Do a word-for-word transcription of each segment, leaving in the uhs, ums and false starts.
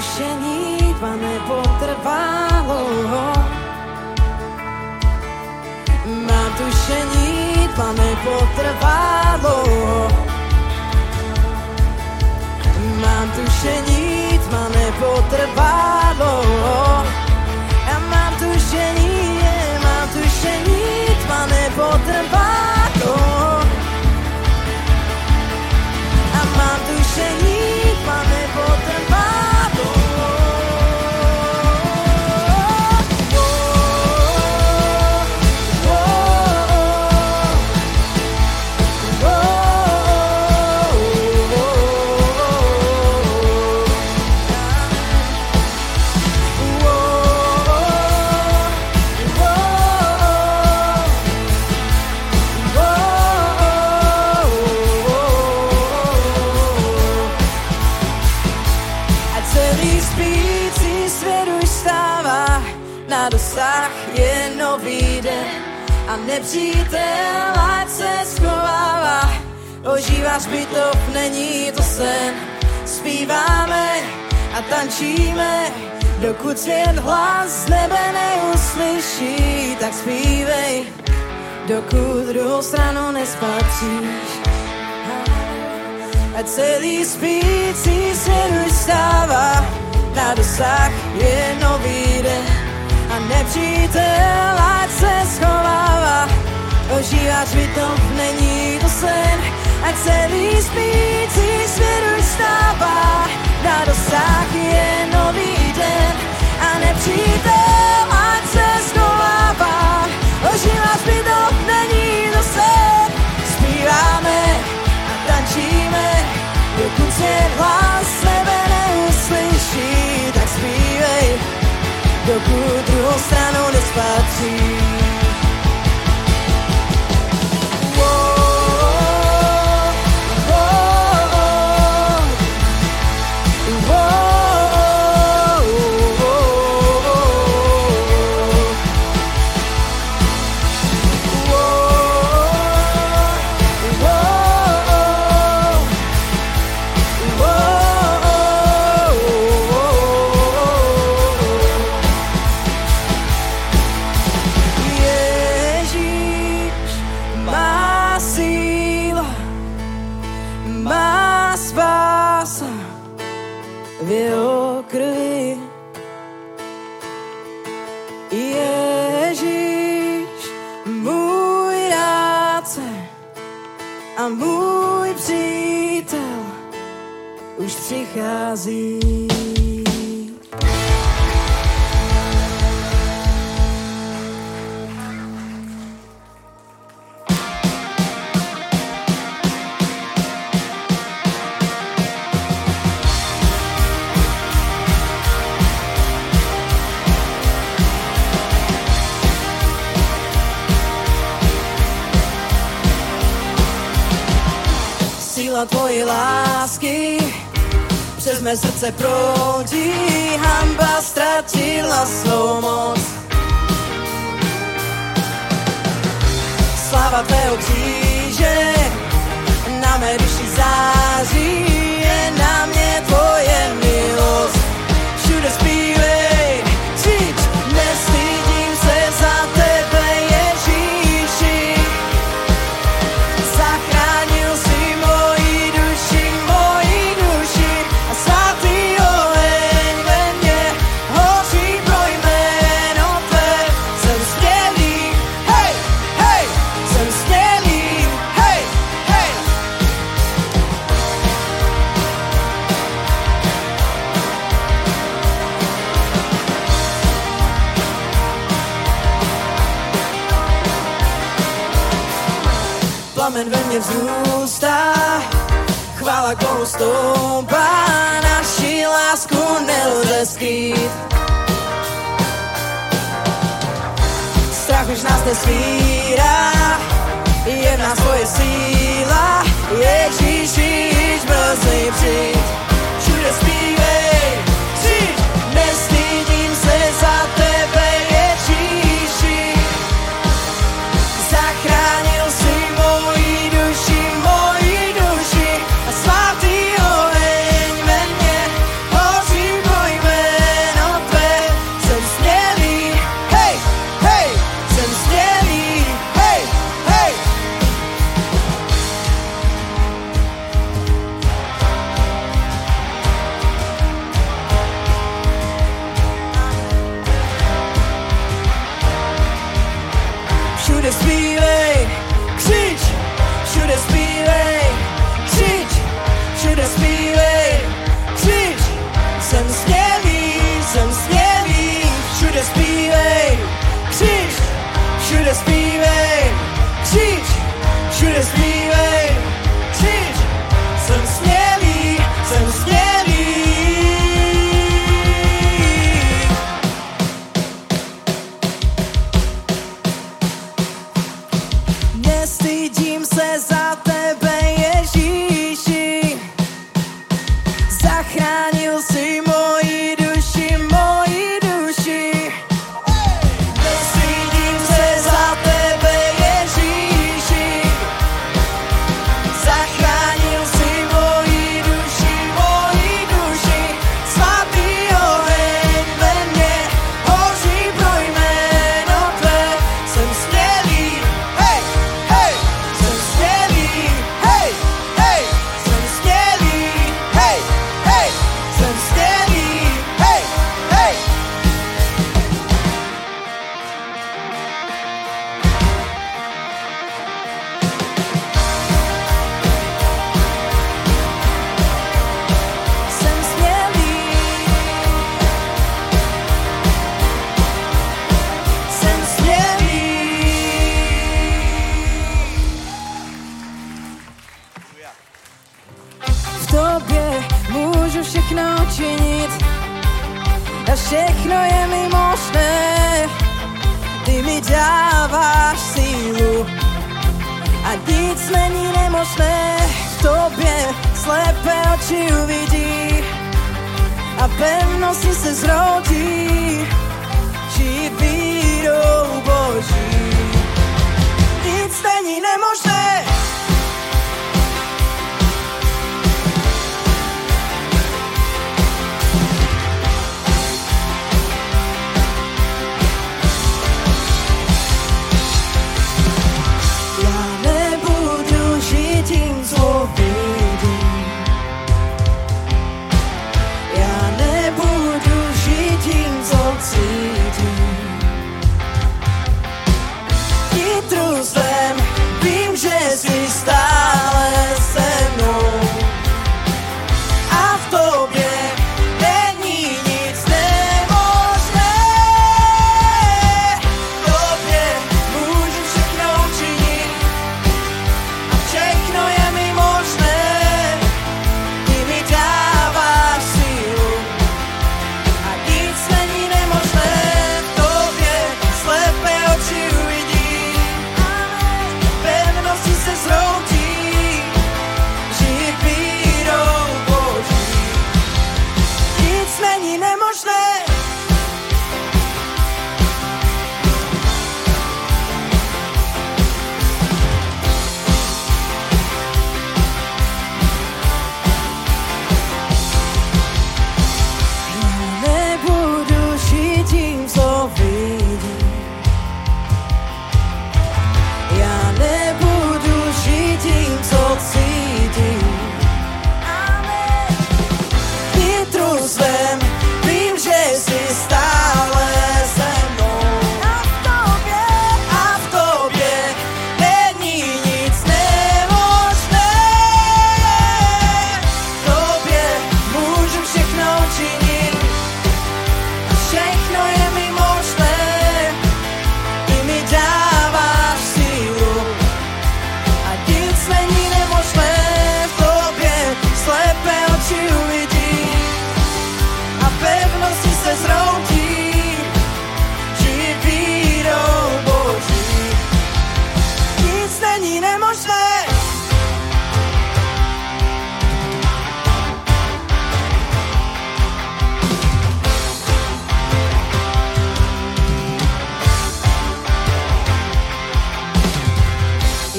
pokušení tva nepotrvalo. Na tušení tva nepotrvalo. Mám tušení tma nepotrvalo. Já mám tušení, mám tušení tma nepotrvalo. Já mám tušení tma nepotrvalo. Je nový den a nepřítel ať se schovává. Ožíváš bytov, není to sen. Zpíváme a tančíme, dokud svět hlas z nebe neuslyší. Tak zpívej, dokud druhou stranu nespatříš. A celý spící svět už stává. Na dosah je nový den a nepřítel ať se schovává. Ožíváš bytov, není to sen. Ať celý spící svět už stává. Na dosah je nový den a nepřítel ať se schovává. Ožíváš bytov, není to sen. Zpíváme a tančíme, dokud svět hlas sebe neuslyší. Tak zpívej, dokud druhou stranu nespatří. Tvoje lásky přes mé srdce proudí, hanba ztratila svou moc. Sláva tvého kříže na mé duši září, je na mě tvoje milost. Všude zpívej, křič, nestydím se za tebe, Ježíši. Zachránil jsi moji plamen ve mně vzrůstá, chvála komu stoupá, naši lásku nelze skrýt. Strach už nás nesvírá, je v nás tvoje síla, Ježíši, již brzy přijď. Všude zpívej, křič, nestydím se za tebe, Ježíši, zachránil jsi moji duši, moji duši a svatý oheň ve mně hoří v mojí síly. Křič, jsem smělý, jsem smělý, všude zpívej. Křič, všude zpívej. Křič, všude zpívej. Křič, jsem smělý, jsem smělý. Nestydím se za tebe, Ježíši, zachránil jsi moji duši, moji duši. Nestydím se za tebe, Ježíši, zachránil jsi moji duši, moji duši. Svatý oheň ve mně, hoří pro jméno tvé, jsem smělý, hej! A všechno je mi možné, ty mi dáváš sílu a nic není nemožné. V tobě slepé oči uvidí a pevnosti se zrodí, či vírou Boží. Nic není nemožné.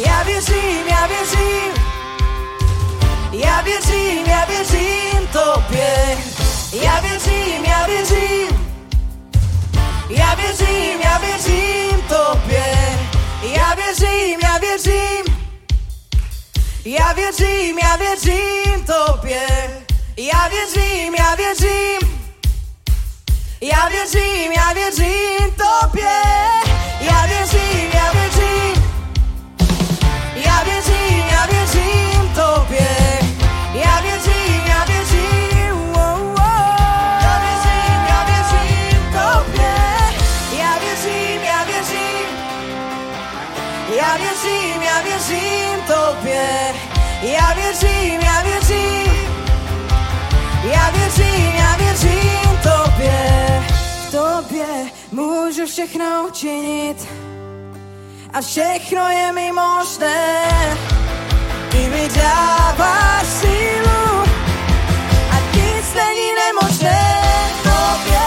Já věřím, já věřím tobě, já věřím. můžu všechno učinit a všechno je mi možné. Ty mi dáváš sílu a nic není nemožné. Tobě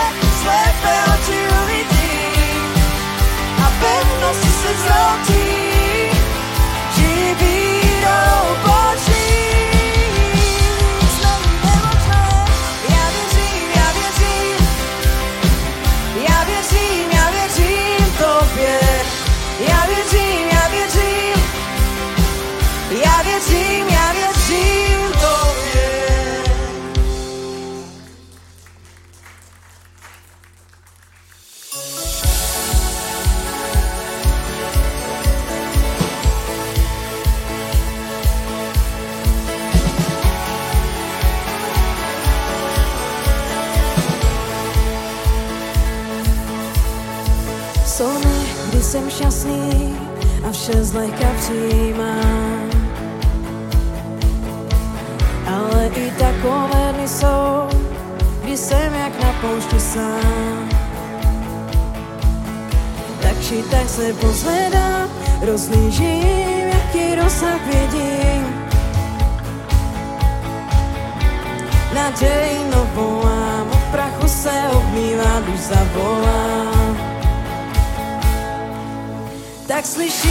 slepé oči uvidím a pevnosti se zrotí. Jsem šťastný a vše zlehka přijímám. Ale i takové dny jsou, kdy jsem jak na poušti sám. Tak či tak se pozvedám, rozlížím, jaký rozsah vidím. Naději volám, od prachu se obmývám, když zavolám. Tak slyšíš,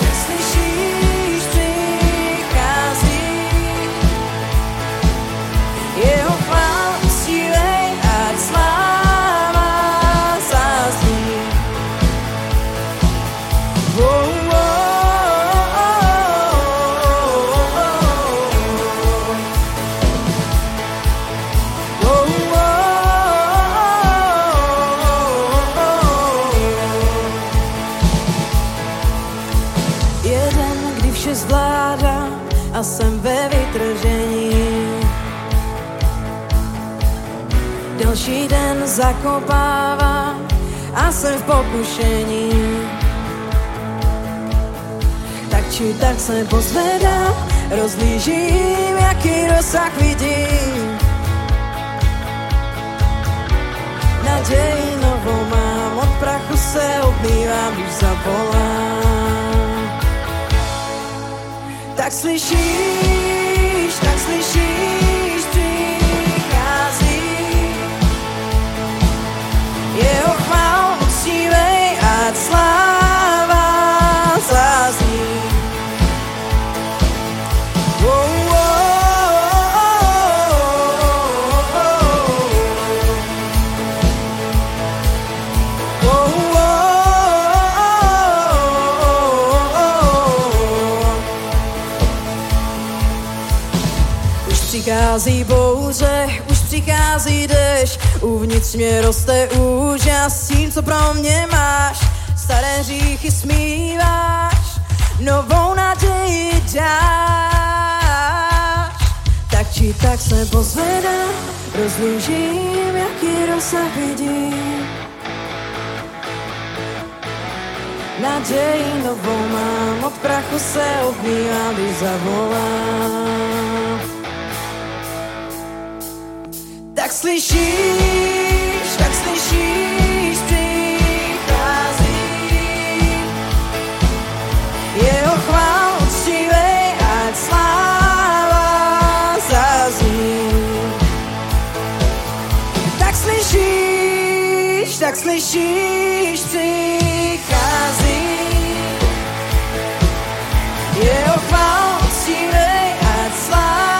tak slyšíš, přichází jeho chvál usílej, ať sláva zazní. Oh, oh, oh, oh, oh, oh, oh. A jsem ve vytržení. Další den zakopává a jsem v pokušení. Tak či tak se pozvedám, rozlížím, jaký rozsah vidím. Naději novou mám, od prachu se obmývám, když zavolám. Tak slyšíš, tak slyšíš, přichází jeho chvál usílej, ať sláva zazní. Oh, oh. Už přichází bouře, už přichází dešť, uvnitř mě roste úžas tím, co pro mě máš. Staré hříchy smíváš, novou naději dáš. Tak či tak se pozvedám, rozlížím, jaký rozsah vidím. Naději novou mám, od prachu se obmývám, když zavolám. Tak slyšíš, tak slyšíš, přichází jeho chvál uctívej, ať sláva zazní. Tak slyšíš, tak slyšíš, přichází jeho chvál uctívej, ať sláva.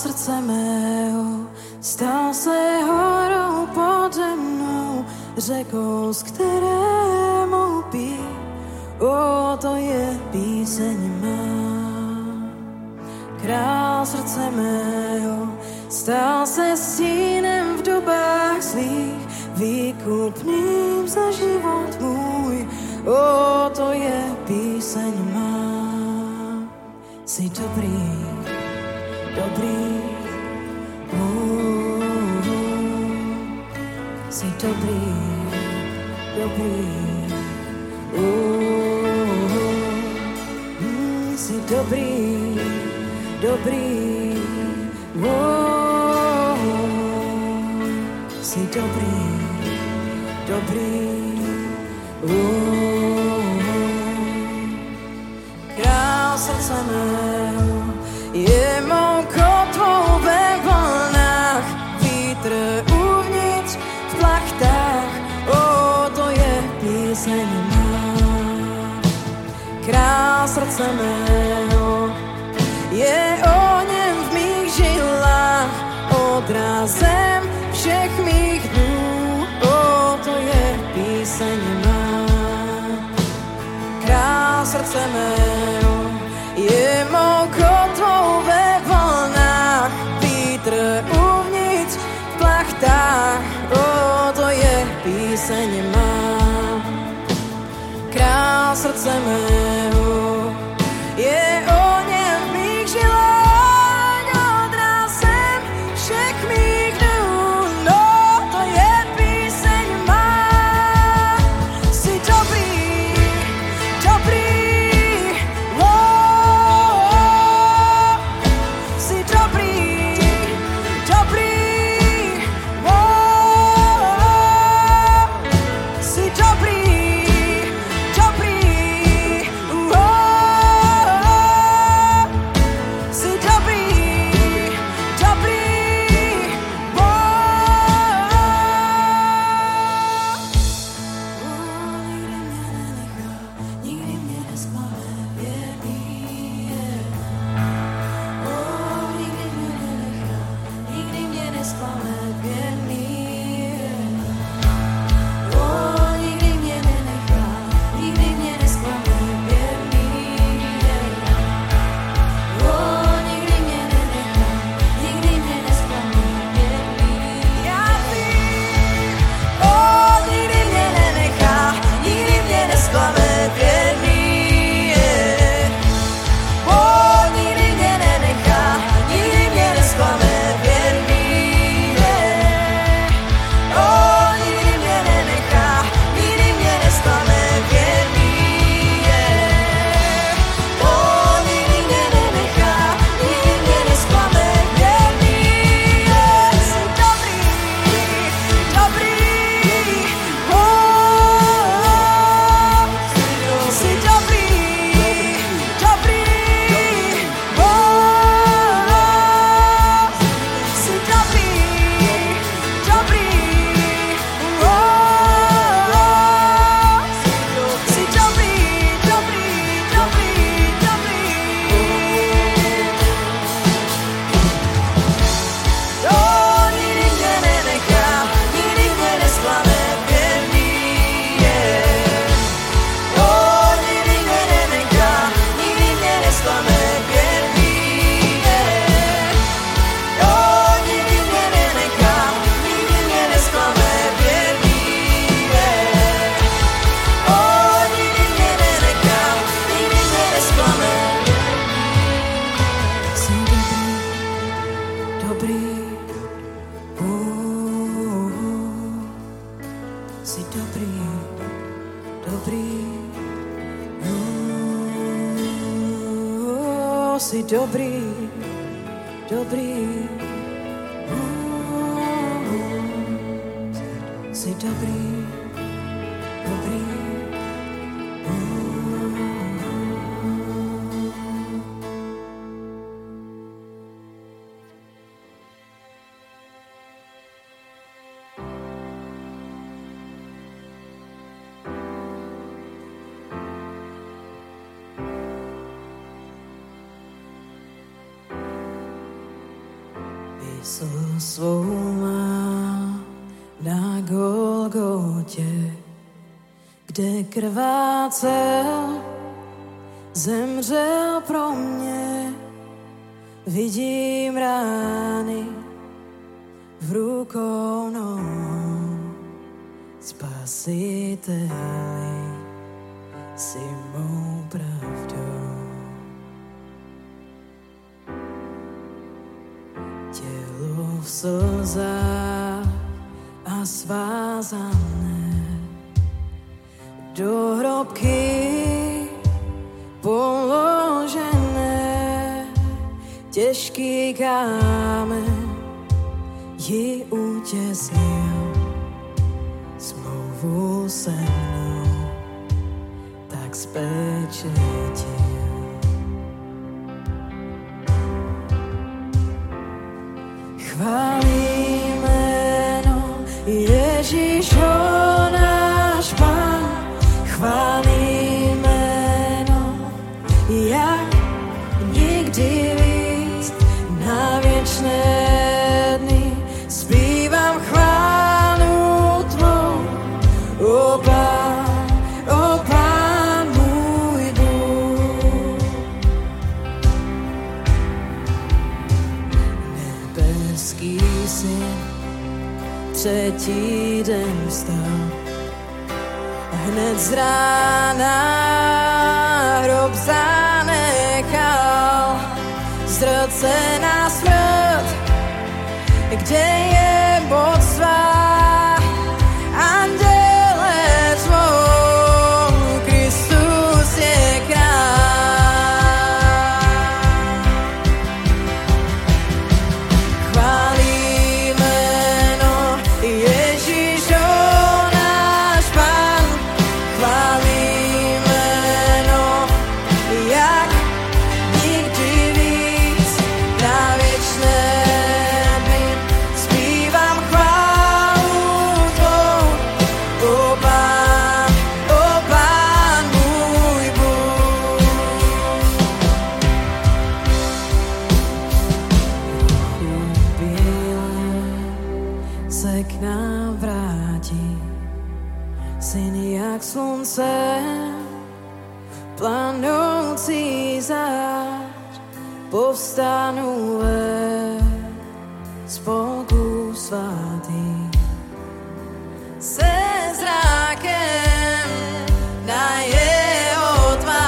srdce mého, stal se horou pode mnou, řekou, z které mohu pít. O, to je píseň má. Král srdce mého, stal se stínem v dobách zlých, výkupným za život můj. O, to je píseň má. Jsi dobrý, dobrý, uh-uh. Jsi dobrý, dobrý, uh-uh. Mm, jsi dobrý, dobrý, uh-uh. Jsi dobrý, dobrý, uh-uh. Král srdce mého je mou kotvou ve vlnách, vítr uvnitř v plachtách, o, to je píseň má. Král srdce mého je o něm v mých žilách, odrazem všech mých dnů, o, to je píseň má. Král srdce mého je mou kotvou ve vlnách, vítr uvnitř v plachtách, o, to je píseň má. Král srdce mého je o něm v mých žilách, odrazem všech mých dnů, no, to je píseň má. Jsi dobrý, dobrý, Mysl svou mám na Golgotě, kde krvácel, zemřel pro mě. Vidím rány v rukou nohou, Spasiteli, jsi mou pravdou. Tělo v slzách a svázané do hrobky položené, těžký kámen ji utěsnil, smlouvu se mnou tak zpečetil. Chválí jméno Ježíšo, náš Pán, chválí jméno, jak nikdy víc, na věčné dny zpívám chválu tvou, o Pán, o Pán můj Bůh. Nebeský Syn třetí den vstal, hned z rána hrob zanechal, zdrcená smrt, kde je Bůh svá, anděle zvou, Kristus je král. Chválí jméno Ježíšo, náš Pán, chválí jméno, jak nikdy víc, na věčné dny zpívám chválu tvou, o Pán, o Pán můj Bůh. Bílé se k nám vrátí, syn jak slunce, planoucí zář, povstanu ve spolku svatých. Se zrákem na jeho tvář.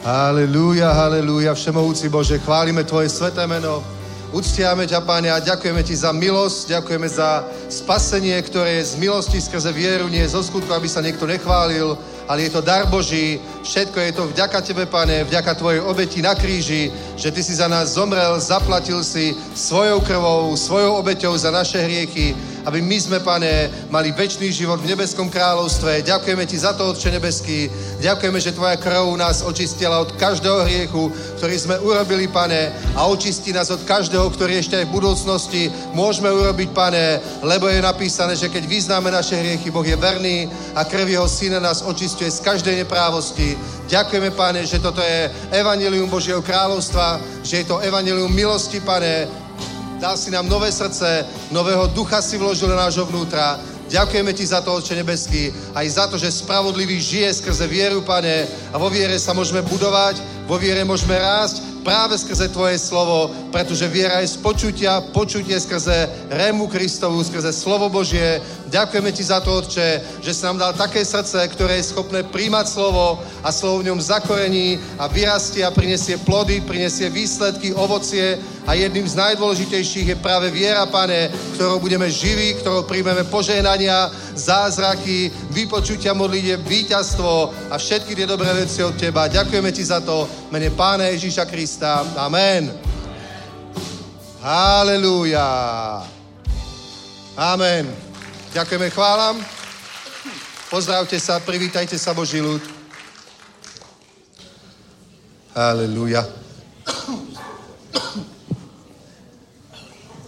Haleluja, haleluja, všemohúci Bože, chválime Tvoje sveté meno, uctiame ťa, Pane, a ďakujeme Ti za milosť, ďakujeme za spasenie, ktoré je z milosti skrze vieru, nie je zo skutku, aby sa niekto nechválil, ale je to dar Boží, všetko je to vďaka Tebe, Pane, vďaka Tvojej obeti na kríži, že Ty si za nás zomrel, zaplatil si svojou krvou, svojou obeťou za naše hriechy, aby my sme, Pane, mali večný život v nebeskom kráľovstve. Ďakujeme Ti za to, Otče nebeský, ďakujeme, že Tvoja krv nás očistila od každého hriechu, ktorý sme urobili, Pane, a očistí nás od každého, ktorý ešte aj v budúcnosti môžeme urobiť, Pane, lebo je napísané, že keď vyznáme naše hriechy, Boh je verný a krv Jeho Syna nás očistí z každej neprávosti. Ďakujeme, Pane, že toto je evangelium Božieho kráľovstva, že je to evangelium milosti, Pane. Dal si nám nové srdce, nového ducha si vložil do nášho vnútra. Ďakujeme Ti za to, Otče nebeský, aj za to, že spravodlivý žije skrze vieru, Pane, a vo viere sa môžeme budovať, vo viere môžeme rásť, právě skrze Tvoje slovo, protože věra je z počutia, počutie skrze rému Kristovu, skrze slovo Božie. Ďakujeme Ti za to, Otče, že si nám dal také srdce, které je schopné príjmat slovo a slovo v něm zakorení a vyrastí a prinesie plody, prinesie výsledky, ovocie a jedným z nejdůležitějších je právě věra, Pane, kterou budeme živí, kterou príjmeme požehnania, zázraky, vypočutia modlitby, víťazstvo a všetky ty dobré věci od Teba. Ďakujeme Ti za to, jménem Pána Ježíša Krista. Amen. Haleluja. Amen. Ďakujeme, chválam. Pozdravte sa, privítajte sa, Boží ľud. Haleluja.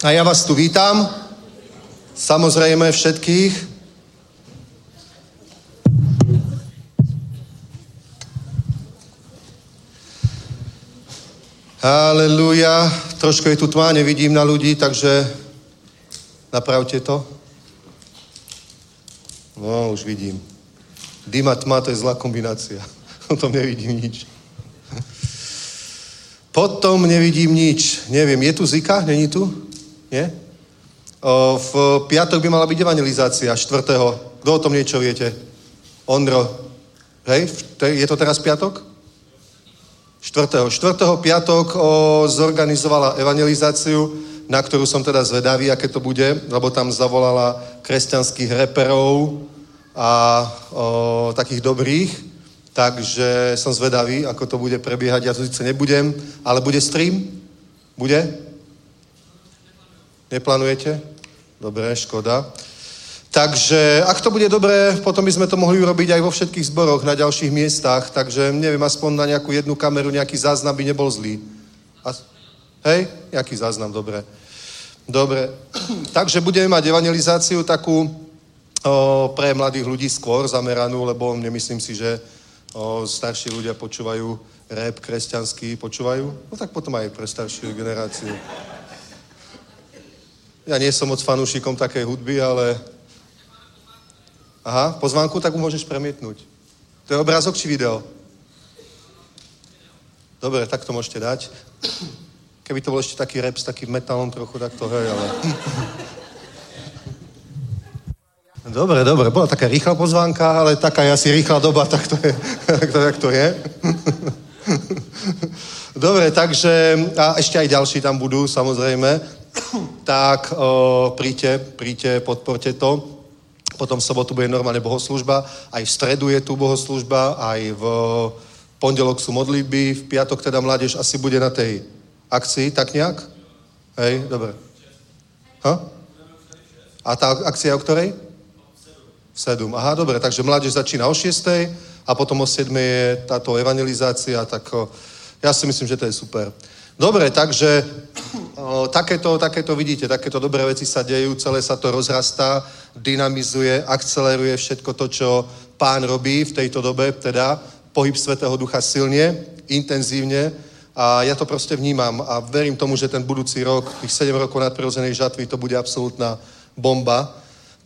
A ja vás tu vítam. Samozrejme všetkých. Haleluja, trošku je tu tma, nevidím na ľudí, takže napravte to. No, už vidím. Dym a tma, to je zlá kombinácia. O tom nevidím nič. Potom nevidím nič. Neviem, je tu Zika? Není tu? Nie? O, v piatok by mala byť evangelizácia, štvrtého. Kto o tom niečo viete? Ondro. Hej, je to teraz piatok? Čtvrtého. Čtvrtého piatok o, zorganizovala evangelizáciu, na ktorú som teda zvedavý, aké to bude, lebo tam zavolala kresťanských reperov a o, takých dobrých, takže som zvedavý, ako to bude prebiehať. Ja tu sice nebudem, ale bude stream? Bude? Neplánujete? Dobre, škoda. Takže ak to bude dobré, potom by sme to mohli urobiť aj vo všetkých zboroch, na ďalších miestach, takže neviem, aspoň na nejakú jednu kameru, nejaký záznam by nebol zlý. A, hej? Nejaký záznam, dobre. Dobre. Takže budeme mať evangelizáciu takú o, pre mladých ľudí skôr zameranú, lebo nemyslím si, že o, starší ľudia počúvajú rap kresťanský, počúvajú? No tak potom aj pre staršiu generáciu. Ja nie som moc fanúšikom takej hudby, ale... Aha, pozvánku, tak mu môžeš premietnúť. To je obrázok či video? Dobre, tak to môžete dať. Keby to bol ešte taký rap s takým metalom trochu, tak to hej, ale... Dobre, dobre, bola taká rýchla pozvánka, ale taká je asi rýchla doba, tak to je, tak to, tak to je. Dobre, takže, a ešte aj ďalší tam budú, samozrejme. Tak o, príďte, príďte, podporte to. Potom v sobotu bude normálne bohoslužba, aj v stredu je tu bohoslužba, aj v pondelok sú modlitby, v piatok teda mládež asi bude na tej akcii, tak nejak? Hej, dobre. Ha? A tá akcia je o ktorej? V sedm. Aha, dobre, takže mládež začína o šestej a potom o sedmej je táto evangelizácia, tak ja si myslím, že to je super. Dobre, takže o, takéto, takéto vidíte, takéto dobré veci sa dejú, celé sa to rozrastá, dynamizuje, akceleruje všetko to, čo Pán robí v tejto dobe, teda pohyb Svätého Ducha silne, intenzívne a ja to proste vnímam a verím tomu, že ten budúci rok, tých sedem rokov nadprirodzenej žatvy, to bude absolútna bomba,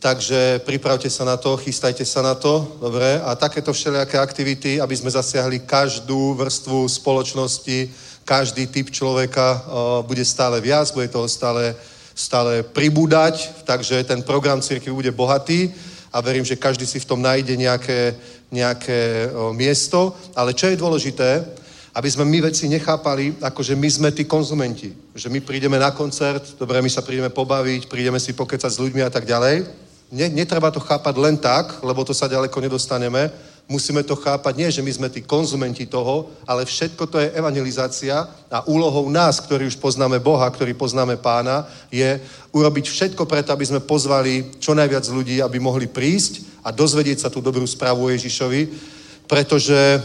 takže pripravte sa na to, chystajte sa na to, dobre, a takéto všelijaké aktivity, aby sme zasiahli každú vrstvu spoločnosti, každý typ človeka o, bude stále viac, bude toho stále, stále pribúdať, takže ten program cirkvi bude bohatý a verím, že každý si v tom nájde nejaké, nejaké o, miesto. Ale čo je dôležité, aby sme my veci nechápali, akože my sme tí konzumenti. Že my prídeme na koncert, dobre, my sa prídeme pobaviť, prídeme si pokecať s ľuďmi a tak ďalej. Ne, netreba to chápať len tak, lebo to sa ďaleko nedostaneme. Musíme to chápať nie, že my sme tí konzumenti toho, ale všetko to je evangelizácia a úlohou nás, ktorí už poznáme Boha, ktorí poznáme Pána, je urobiť všetko preto, aby sme pozvali čo najviac ľudí, aby mohli prísť a dozvedieť sa tú dobrú správu o Ježišovi. Pretože o,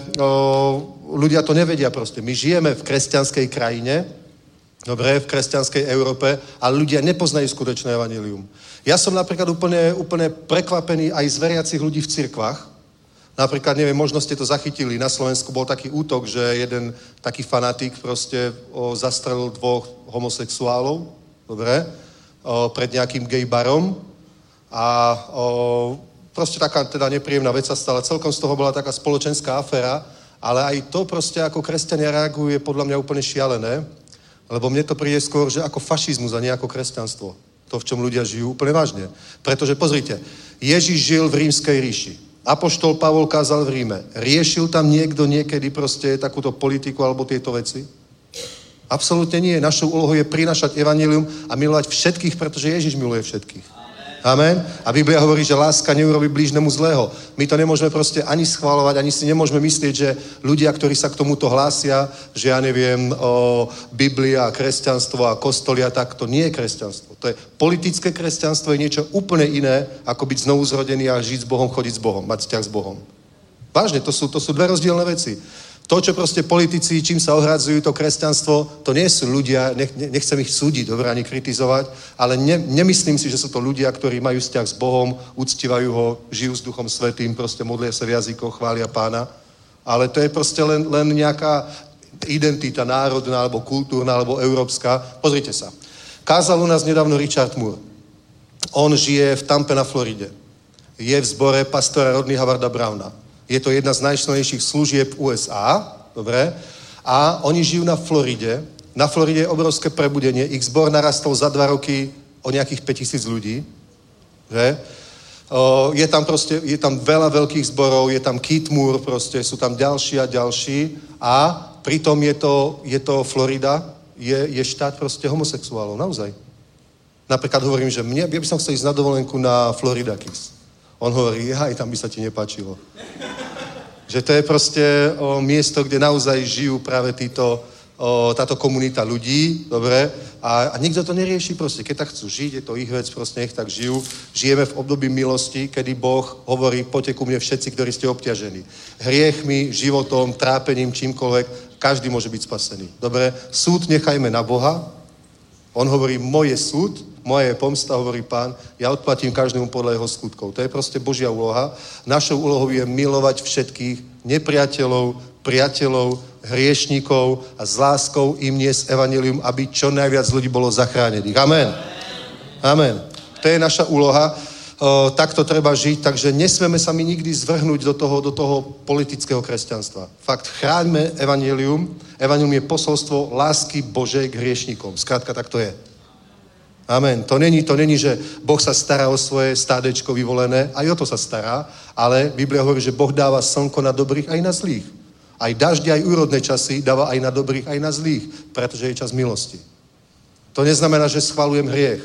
ľudia to nevedia proste. My žijeme v kresťanskej krajine, dobre, v kresťanskej Európe, ale ľudia nepoznajú skutočné evanjelium. Ja som napríklad úplne, úplne prekvapený aj z veriacich ľudí v cirkvách. Napríklad, neviem, možno ste to zachytili, na Slovensku bol taký útok, že jeden taký fanatik proste o, zastrelil dvoch homosexuálov, dobre, o, pred nejakým gay barom a... O, Proste taká teda nepríjemná vec sa stala. Celkom z toho bola taká spoločenská aféra, ale aj to proste ako kresťania reaguje podľa mňa úplne šialené, lebo mne to príde skôr, že ako fašizmus a nie ako kresťanstvo. To, v čom ľudia žijú, úplne vážne. Pretože pozrite, Ježiš žil v Rímskej ríši. Apoštol Pavol kázal v Ríme. Riešil tam niekto niekedy proste takúto politiku alebo tieto veci? Absolútne nie. Našou úlohou je prinášať evanjelium a milovať všetkých, pretože Ježiš miluje všetkých. Amen. A Biblia hovorí, že láska neurobi blížnemu zlého. My to nemôžeme proste ani schvalovať, ani si nemôžeme myslieť, že ľudia, ktorí sa k tomuto hlásia, že ja neviem, o Biblia, kresťanstvo a kostoly a tak, to nie je kresťanstvo. To je politické kresťanstvo, je niečo úplne iné, ako byť znovu zrodený a žiť s Bohom, chodiť s Bohom, mať vzťah s Bohom. Vážne, to sú, to sú dve rozdielne veci. To, čo proste politici, čím sa ohradzujú, to kresťanstvo, to nie sú ľudia, nech, nechcem ich súdiť, dobre, ani kritizovať, ale ne, nemyslím si, že sú to ľudia, ktorí majú vzťah s Bohom, uctívajú ho, žijú s Duchom Svätým, proste modlia sa v jazykoch, chvália Pána. Ale to je proste len, len nejaká identita národná, alebo kultúrna, alebo európska. Pozrite sa. Kázal u nás nedávno Richard Moore. On žije v Tampe na Floride. Je v zbore pastora Rodney Howarda Browna. Je to jedna z najčlenejších služieb U S A, dobre? A oni žijú na Floride. Na Floride je obrovské prebudenie. Ich zbor narastol za dva roky o nejakých päťtisíc ľudí, že? O, je tam proste, je tam veľa veľkých zborov, je tam Keith Moore proste, sú tam ďalší a ďalší a pritom je to, je to Florida, je, je štát proste homosexuálov, naozaj. Napríklad hovorím, že mne, ja by som chcel ísť na dovolenku na Florida Keys. On hovorí, aj tam by sa ti nepáčilo. Že to je proste o, miesto, kde naozaj žijú práve títo, o, táto komunita ľudí, dobre? A, a nikto to nerieši proste. Keď tak chcú žiť, je to ich vec, proste nech tak žijú. Žijeme v období milosti, kedy Boh hovorí, poďte ku mne všetci, ktorí ste obťažení. Hriechmi, životom, trápením, čímkoľvek, každý môže byť spasený. Dobre? Súd nechajme na Boha. On hovorí, moje súd, moje pomsta, hovorí Pán, ja odplatím každému podľa jeho skutkov. To je proste Božia úloha. Našou úlohou je milovať všetkých nepriateľov, priateľov, hriešníkov a s láskou im niesť evanjelium, aby čo najviac ľudí bolo zachránených. Amen. Amen. To je naša úloha. O, takto treba žiť, takže nesmieme sa mi nikdy zvrhnúť do toho, do toho politického kresťanstva. Fakt, chráňme evanjelium. Evanjelium je posolstvo lásky Božej k hriešníkom. Skrátka, tak to je. Amen. To není, to není, že Boh sa stará o svoje stádečko vyvolené, aj o to sa stará, ale Biblia hovorí, že Boh dáva slnko na dobrých aj na zlých. Aj dažde, aj úrodné časy dáva aj na dobrých, aj na zlých, pretože je čas milosti. To neznamená, že schvaľujem hriech,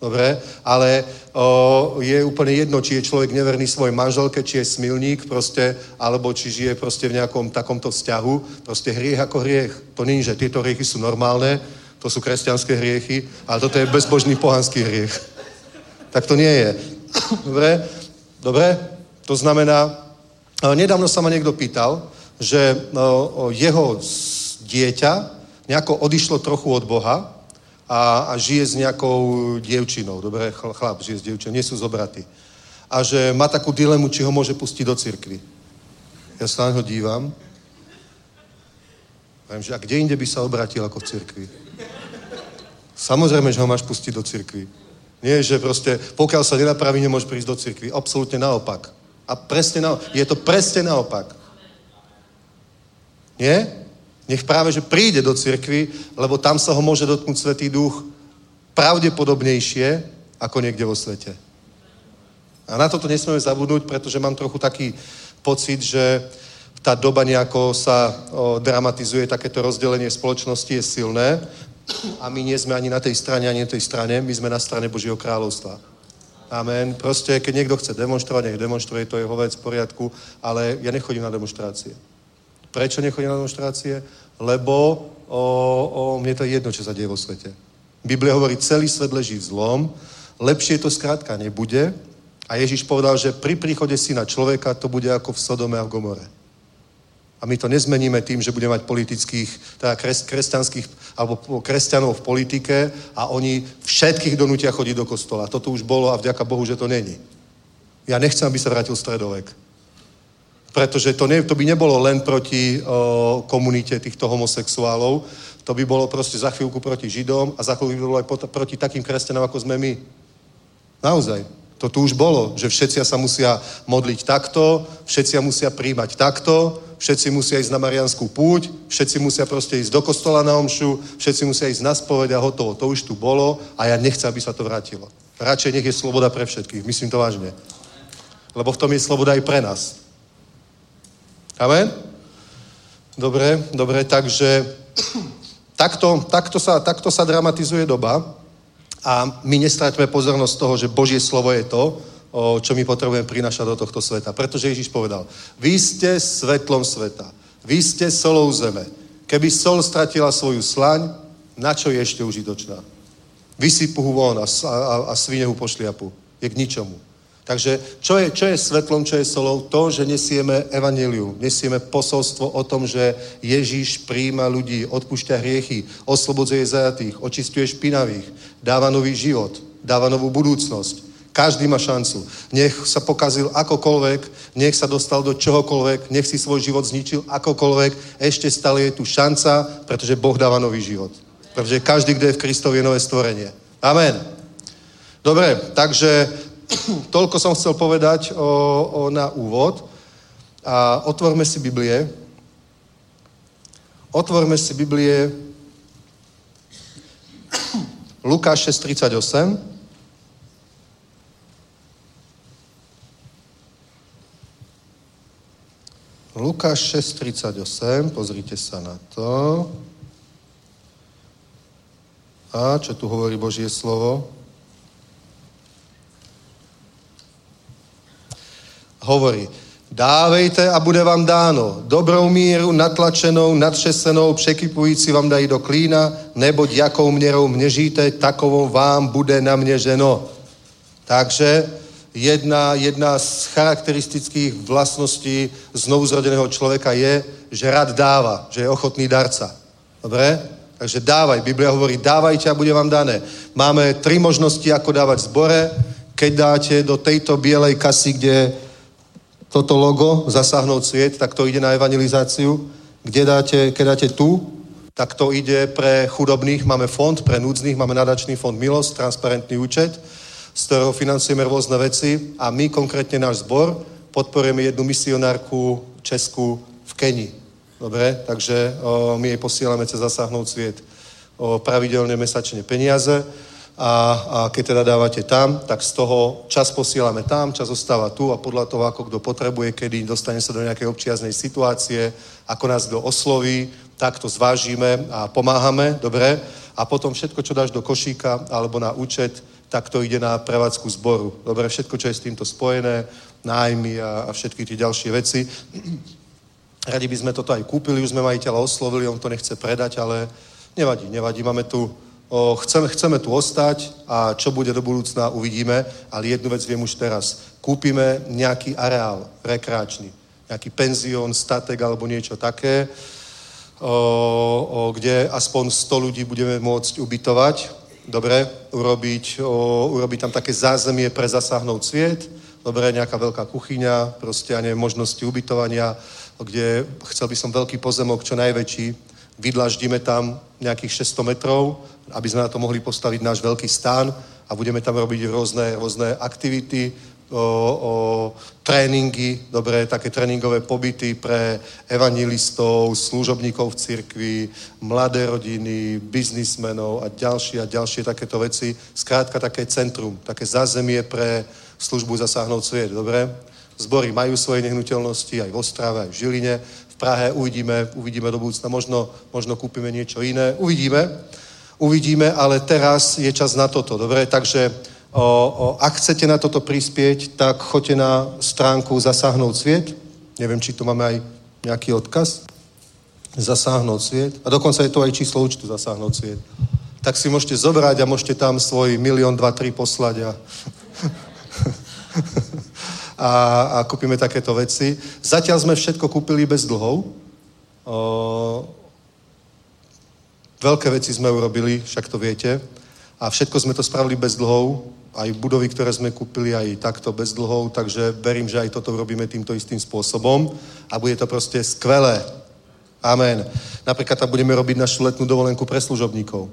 dobre? Ale o, je úplne jedno, či je človek neverný svojej manželke, či je smilník proste, alebo či žije proste v nejakom takomto vzťahu. Proste hriech ako hriech. To není, že tieto hriechy sú normálne, to sú kresťanské hriechy, ale toto je bezbožný pohanský hriech. Tak to nie je. Dobre? Dobre? To znamená, nedávno sa ma niekto pýtal, že jeho dieťa nejako odišlo trochu od Boha a, a žije s nejakou dievčinou. Dobre? Chlap žije s dievčinou, nie sú zobratí. A že má takú dilemu, či ho môže pustiť do cirkvi. Ja sa na neho dívam. Viem, že a kde inde by sa obratil ako v cirkvi? Samozrejme, že ho máš pustiť do cirkvi. Nie, že proste, pokiaľ sa nenapraví, nemôžeš prísť do cirkvi. Absolútne naopak. A presne naopak. Je to presne naopak. Nie? Nech práve, že príde do cirkvi, lebo tam sa ho môže dotknúť Svätý Duch pravdepodobnejšie, ako niekde vo svete. A na toto nesmieme zabudnúť, pretože mám trochu taký pocit, že ta doba nejako sa o, dramatizuje, takéto rozdelenie spoločnosti je silné a my nie sme ani na tej strane, ani na tej strane, my sme na strane Božího kráľovstva. Amen. Proste, keď niekto chce demonstrovať, nech demonstruje, to jeho vec v poriadku, ale ja nechodím na demonstrácie. Prečo nechodím na demonstrácie? Lebo o, o, mne to je jedno, čo sa deje vo svete. Biblia hovorí, celý svet leží v zlom, lepšie to skrátka nebude a Ježíš povedal, že pri príchode syna človeka to bude ako v Sodome a v Gomore. A my to nezmeníme tím, že budeme mať politických, teda kresťanských, alebo kresťanov v politike a oni všetkých donutia chodí do kostola. To tu už bolo a vďaka Bohu, že to není. Ja nechcem, aby sa vrátil stredovek. Protože to, ne, to by nebolo len proti o, komunite týchto homosexuálov, to by bolo proste za chvíľku proti Židom a za chvíľku by bolo aj pot, proti takým kresťanom, ako sme my. Naozaj. To tu už bolo, že všetci sa musia modliť takto, všetci musia príjmať takto, všetci musia ísť na mariánsku púť, všetci musia proste ísť do kostola na omšu, všetci musia ísť na spoveď a hotovo. To už tu bolo a ja nechcem, aby sa to vrátilo. Radšej nech je sloboda pre všetkých, myslím to vážne. Lebo v tom je sloboda aj pre nás. Amen? Dobre, dobre, takže takto, takto, sa, takto sa dramatizuje doba a my nestráťme pozornosť toho, že Božie slovo je to, čo my potrebujeme prinašať do tohto sveta. Pretože Ježíš povedal, vy ste svetlom sveta, vy ste solou zeme. Keby sol stratila svoju slaň, na čo je ešte užitočná? Vysypu ho von a, a, a svine ho pošliapu. Je k ničomu. Takže čo je, čo je svetlom, čo je solou? To, že nesieme evangelium, nesieme posolstvo o tom, že Ježíš prijíma ľudí, odpúšťa hriechy, oslobodzuje zajatých, očistuje špinavých, dáva nový život, dáva novú budúcnosť. Každý má šancu. Nech sa pokazil akokoľvek, nech sa dostal do čohokoľvek, nech si svoj život zničil akokoľvek, ešte stále je tu šanca, pretože Boh dáva nový život. Pretože každý, kto je v Kristovi, je nové stvorenie. Amen. Dobre, takže toľko som chcel povedať o, o, na úvod. A otvorme si Biblie. Otvorme si Biblie Lukáš šesť tridsaťosem. Lukáš šesť tridsaťosem, pozrite sa na to. A čo tu hovorí Božie slovo? Hovorí, dávejte a bude vám dáno, dobrou míru, natlačenou, natřesenou, překypující vám dají do klína, neboť jakou měrou měříte, takovou vám bude naměřeno. Takže jedna, jedna z charakteristických vlastností znovuzrodeného člověka je, že rád dává, že je ochotný darca. Dobré? Takže dávaj. Biblia hovorí, dávajte a bude vám dané. Máme tri možnosti, ako dávať v zbore, keď dáte do tejto bielej kasy, kde toto logo, Zasáhnout svět, tak to ide na evangelizáciu. Kde dáte, keď dáte tu, tak to ide pre chudobných, máme fond, pre núdznych, máme nadačný fond Milosť, transparentný účet, z ktorého financujeme rôzne veci a my, konkrétne náš zbor, podporujeme jednu misionárku česku v Keni. Dobre, takže o, my jej posielame cez Zasáhnout svět o, pravidelne mesačne peniaze. A, a keď teda dávate tam, tak z toho čas posílame tam, čas zostáva tu a podľa toho, ako kto potrebuje, kedy dostane sa do nejakej občiaznej situácie, ako nás kto osloví, tak to zvážime a pomáhame, dobre? A potom všetko, čo dáš do košíka alebo na účet, tak to ide na prevádzku zboru. Dobre, všetko, čo je s týmto spojené, nájmy a, a všetky tie ďalšie veci. Radi by sme toto aj kúpili, už sme majiteľa oslovili, on to nechce predať, ale nevadí, nevadí, máme tu O, chceme, chceme tu ostať a čo bude do budúcna uvidíme, ale jednu vec viem už teraz. Kúpime nejaký areál rekreačný, nejaký penzión, statek alebo niečo také, o, o, kde aspoň sto ľudí budeme môcť ubytovať. Dobre, urobiť, o, urobiť tam také zázemie pre Zasáhnout svět. Dobre, nejaká veľká kuchyňa, proste a neviem, možnosti ubytovania, kde chcel by som veľký pozemok, čo najväčší. Vydlaždíme tam nejakých šesťsto metrov, aby sme na to mohli postaviť náš veľký stán a budeme tam robiť rôzne, rôzne aktivity, o, o, tréningy, dobre, také tréningové pobyty pre evangelistov, služobníkov v cirkvi, mladé rodiny, biznismenov a ďalšie a ďalšie takéto veci. Skrátka také centrum, také zázemie pre službu Zasáhnout svět, dobre? Zbory majú svoje nehnuteľnosti aj v Ostrave, aj v Žiline, v Prahe, uvidíme, uvidíme do budúcna, možno, možno kúpime niečo iné, uvidíme, uvidíme, ale teraz je čas na toto, dobre? Takže o, o, ak chcete na toto prispieť, tak choďte na stránku Zasáhnout svět, neviem, či tu máme aj nejaký odkaz, Zasáhnout svět, a dokonca je tu aj číslo účtu Zasáhnout svět, tak si môžete zobrať a môžete tam svoj milión, dva, tri poslať a... A, a kupíme takéto veci. Zatiaľ sme všetko kúpili bez dlhov. O, veľké veci sme urobili, však to viete. A všetko sme to spravili bez dlhov. Aj budovy, ktoré sme kúpili, aj takto bez dlhov. Takže verím, že aj toto robíme týmto istým spôsobom. A bude to proste skvelé. Amen. Napríklad tam budeme robiť našu letnú dovolenku pre služobníkov.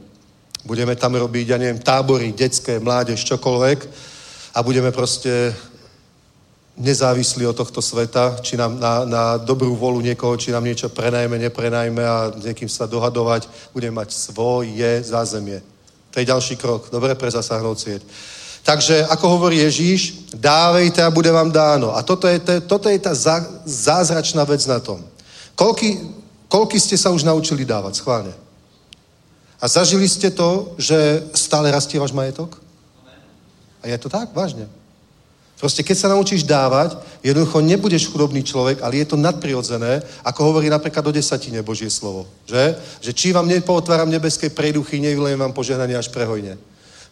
Budeme tam robiť, ja neviem, tábory, detské, mládež, čokoľvek. A budeme proste... nezávislí od tohto sveta, či nám na, na dobrú volu niekoho, či nám niečo prenajme, neprenajme a niekým sa dohadovať, budeme mať svoje zázemie. To je ďalší krok. Dobre, pre Zasáhnout svět. Takže, ako hovorí Ježíš, dávejte a bude vám dáno. A toto je, toto je tá zá, zázračná vec na tom. Koľky, koľky ste sa už naučili dávať, schválne? A zažili ste to, že stále rastie váš majetok? A je to tak? Vážne? Proste keď sa naučíš dávať, jednoducho nebudeš chudobný človek, ale je to nadprirodzené, ako hovorí napríklad o desatine Božie slovo. Že? Že či vám nepootváram nebeské prejduchy, nevylejem vám požehnanie až prehojne.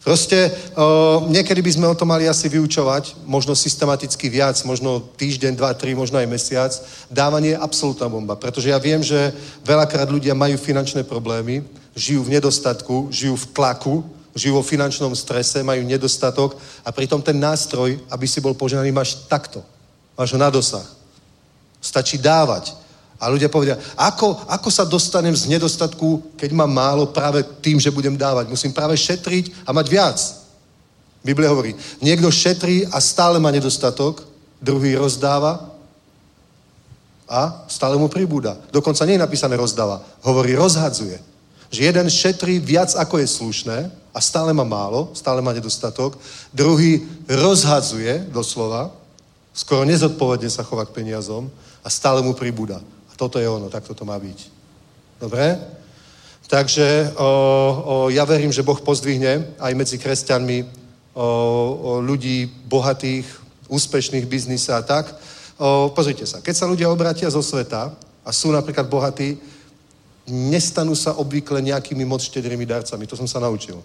Proste o, niekedy by sme o tom mali asi vyučovať, možno systematicky viac, možno týždeň, dva, tri, možno aj mesiac. Dávanie je absolútna bomba, pretože ja viem, že veľakrát ľudia majú finančné problémy, žijú v nedostatku, žijú v tlaku, žijú vo finančnom strese, majú nedostatok a pritom ten nástroj, aby si bol požehnaný, máš takto. Máš ho na dosah. Stačí dávať. A ľudia povedia, ako, ako sa dostanem z nedostatku, keď mám málo práve tým, že budem dávať. Musím práve šetriť a mať viac. Biblia hovorí, niekto šetrí a stále má nedostatok, druhý rozdáva a stále mu pribúda. Dokonca nie je napísané rozdáva. Hovorí, rozhadzuje. Že jeden šetrí viac, ako je slušné, a stále má málo, stále má nedostatok. Druhý rozhadzuje, doslova, skoro nezodpovedne sa chová k peniazom a stále mu pribúda. A toto je ono, tak toto má byť. Dobre? Takže o, o, ja verím, že Boh pozdvihne aj medzi kresťanmi o, o, ľudí bohatých, úspešných v biznise a tak. O, pozrite sa, keď sa ľudia obrátia zo sveta a sú napríklad bohatí, nestanú sa obvykle nejakými moc štedrými darcami. To som sa naučil.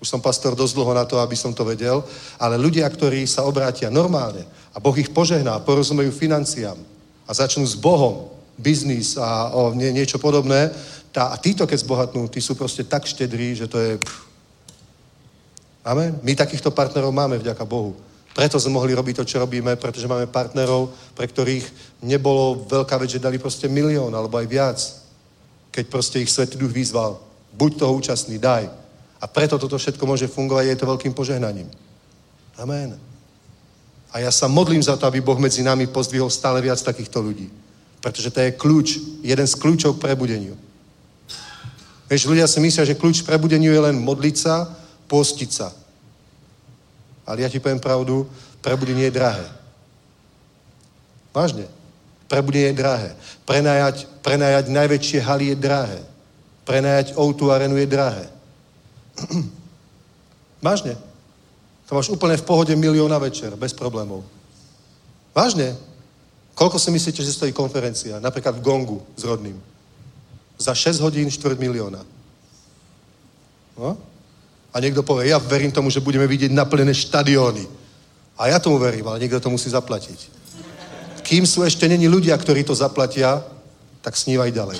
Už som pastor dosť dlho na to, aby som to vedel, ale ľudia, ktorí sa obrátia normálne a Boh ich požehná, porozumejú financiám a začnú s Bohom, biznis a o, nie, niečo podobné, tá, a títo, keď zbohatnú, tí sú proste tak štedrí, že to je... Amen? My takýchto partnerov máme, vďaka Bohu. Preto sme mohli robiť to, čo robíme, pretože máme partnerov, pre ktorých nebolo veľká vec, že dali proste milión alebo aj viac, keď proste ich Svätý Duch vyzval. Buď toho účastný, daj. A preto toto všetko môže fungovať, je to veľkým požehnaním. Amen. A ja sa modlím za to, aby Boh medzi nami pozdvihol stále viac takýchto ľudí. Pretože to je kľúč, jeden z kľúčov k prebudeniu. Vieš, ľudia si myslia, že kľúč k prebudeniu je len modliť sa, postiť sa. Ale ja ti poviem pravdu, prebudenie je drahé. Vážne. Prebudenie je drahé. Prenajať, prenajať najväčšie haly je drahé. Prenajať ó dvojku arenu je drahé. Vážne. To máš úplne v pohode milión na večer, bez problémov. Vážne. Koľko si myslíte, že stojí konferencia? Napríklad v Gongu s Rodneym. Za šesť hodín štvrť milióna. No? A niekto povie, ja verím tomu, že budeme vidieť naplnené štadióny. A ja tomu verím, ale niekto to musí zaplatiť. Kým sú ešte není ľudia, ktorí to zaplatia, tak snívaj ďalej.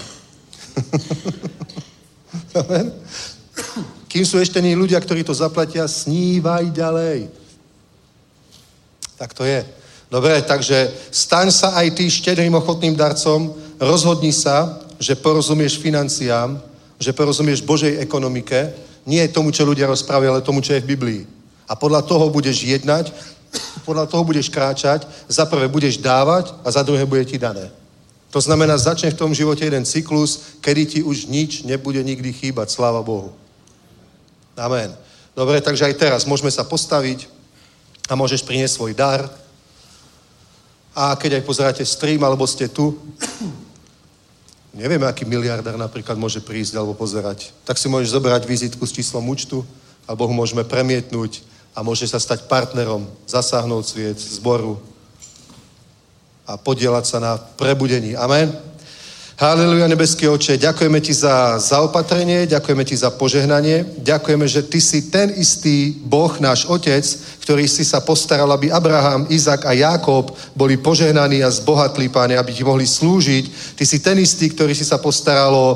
Amen? Kým sú ešte není ľudia, ktorí to zaplatia, snívaj ďalej. Tak to je. Dobre, takže staň sa aj ty štedrým ochotným darcom, rozhodni sa, že porozumieš financiám, že porozumieš Božej ekonomike, nie tomu, čo ľudia rozprávajú, ale tomu, čo je v Biblii. A podľa toho budeš jednať, podľa toho budeš kráčať, za prvé budeš dávať a za druhé bude ti dané. To znamená, začne v tom živote jeden cyklus, kedy ti už nič nebude nikdy chýbať. Sláva Bohu. Amen. Dobre, takže aj teraz môžeme sa postaviť a môžeš priniesť svoj dar. A keď aj pozeráte stream, alebo ste tu, nevieme, aký miliardár napríklad môže prísť alebo pozerať. Tak si môžeš zobrať vizitku s číslom účtu a Bohu môžeme premietnúť a môže sa stať partnerom, zasáhnout svět, zboru a podieľať sa na prebudení. Amen. Haleluja, nebeský oče, ďakujeme ti za zaopatrenie, ďakujeme ti za požehnanie, ďakujeme, že ty si ten istý Boh, náš Otec, ktorý si sa postaral, aby Abraham, Izák a Jákob boli požehnaní a zbohatlí, Pane, aby ti mohli slúžiť. Ty si ten istý, ktorý si sa postaral o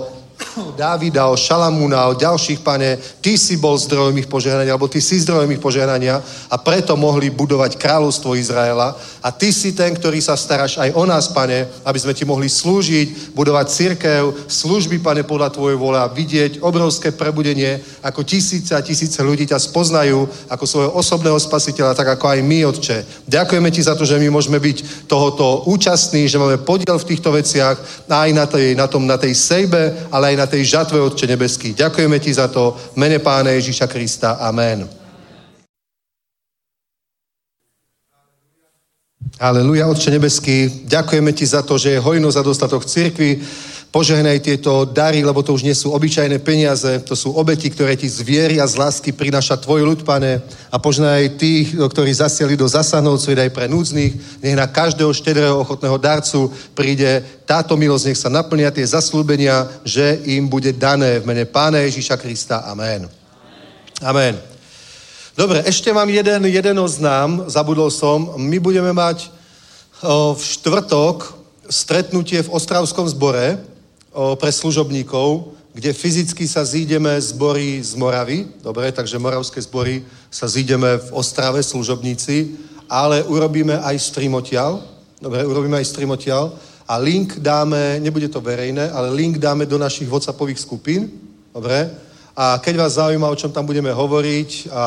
Dávida, o Šalamúna, o ďalších, Pane. Ty si bol zdrojom ich požehnania, alebo ty si zdrojom ich požehnania a preto mohli budovať kráľovstvo Izraela. A ty si ten, ktorý sa staráš aj o nás, Pane, aby sme ti mohli slúžiť, budovať cirkev, služby, Pane, podľa tvojej vôle a vidieť obrovské prebudenie, ako tisíce a tisíce ľudí ťa spoznajú ako svojho osobného spasiteľa, tak ako aj my, Otče. Ďakujeme ti za to, že my môžeme byť tohoto účastní, že máme podiel v týchto veciach, aj na tej, na tom, na tej sejbe, ale na tej žatve, Otče nebeský. Ďakujeme ti za to v mene Pána Ježíša Krista. Amen. Haleluja, Otče nebeský. Ďakujeme ti za to, že je hojnosť a dostatok cirkvi. Požehnaj tieto dary, lebo to už nie sú obyčajné peniaze, to sú obeti, ktoré ti z viery a z lásky prináša tvoj ľud, Pane. A požehnaj tých, ktorí zasiali do Zasáhnout svět aj pre núdznych. Nech na každého štedrého ochotného darcu príde táto milosť, nech sa naplnia tie zasľúbenia, že im bude dané v mene Pána Ježíša Krista. Amen. Amen. Dobre, ešte mám jeden, jeden oznám, zabudol som. My budeme mať o, v štvrtok stretnutie v Ostravskom zbore pre služobníkov, kde fyzicky sa zídeme zbory z Moravy. Dobre, takže moravské zbory sa zídeme v Ostrave, služobníci, ale urobíme aj stream odtiaľ. Dobre, urobíme aj stream odtiaľ a link dáme, nebude to verejné, ale link dáme do našich WhatsAppových skupín. Dobre? A keď vás zaujíma, o čom tam budeme hovoriť a,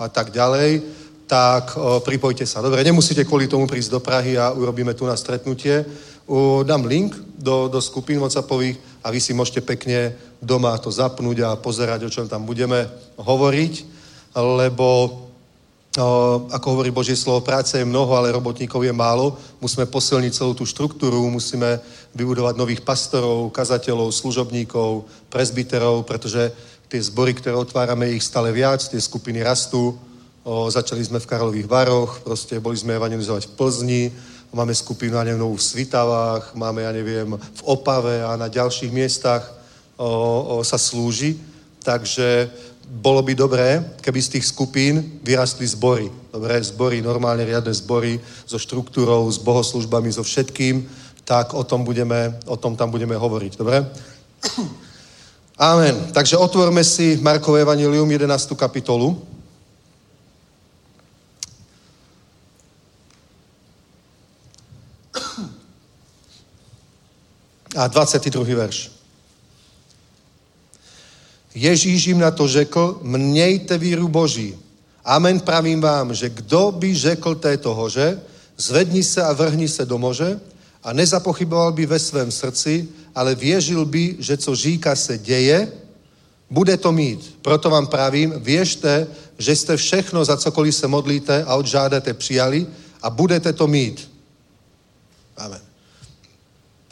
a tak ďalej, tak o, pripojte sa. Dobre, nemusíte kvôli tomu prísť do Prahy a urobíme tu na stretnutie. Uh, dám link do, do skupín WhatsAppových a vy si môžete pekne doma to zapnúť a pozerať, o čom tam budeme hovoriť, lebo uh, ako hovorí Božie slovo, práce je mnoho, ale robotníkov je málo. Musíme posilniť celú tú štruktúru, musíme vybudovať nových pastorov, kazateľov, služobníkov, presbyterov, pretože tie zbory, ktoré otvárame, ich stále viac, tie skupiny rastú. Uh, začali sme v Karlových Varoch, proste boli sme evangelizovať v Plzni, máme skupinu, ja neviem, v Svitavách, máme, ja neviem, v Opave a na ďalších miestach o, o, sa slúži. Takže bolo by dobré, keby z tých skupín vyrastli zbory. Dobré zbory, normálne riadne zbory so štruktúrou, s bohoslužbami, so všetkým, tak o tom, budeme, o tom tam budeme hovoriť. Dobre? Amen. Takže otvorme si Markovo evangelium, jedenástu kapitolu. A dvacátý druhý verš. Ježíš jim na to řekl, mějte víru Boží. Amen, pravím vám, že kdo by řekl této hoře, zvedni se a vrhni se do moře a nezapochyboval by ve svém srdci, ale věřil by, že co říká se děje, bude to mít. Proto vám pravím, věřte, že jste všechno, za cokoliv se modlíte a odžádáte, přijali a budete to mít. Amen.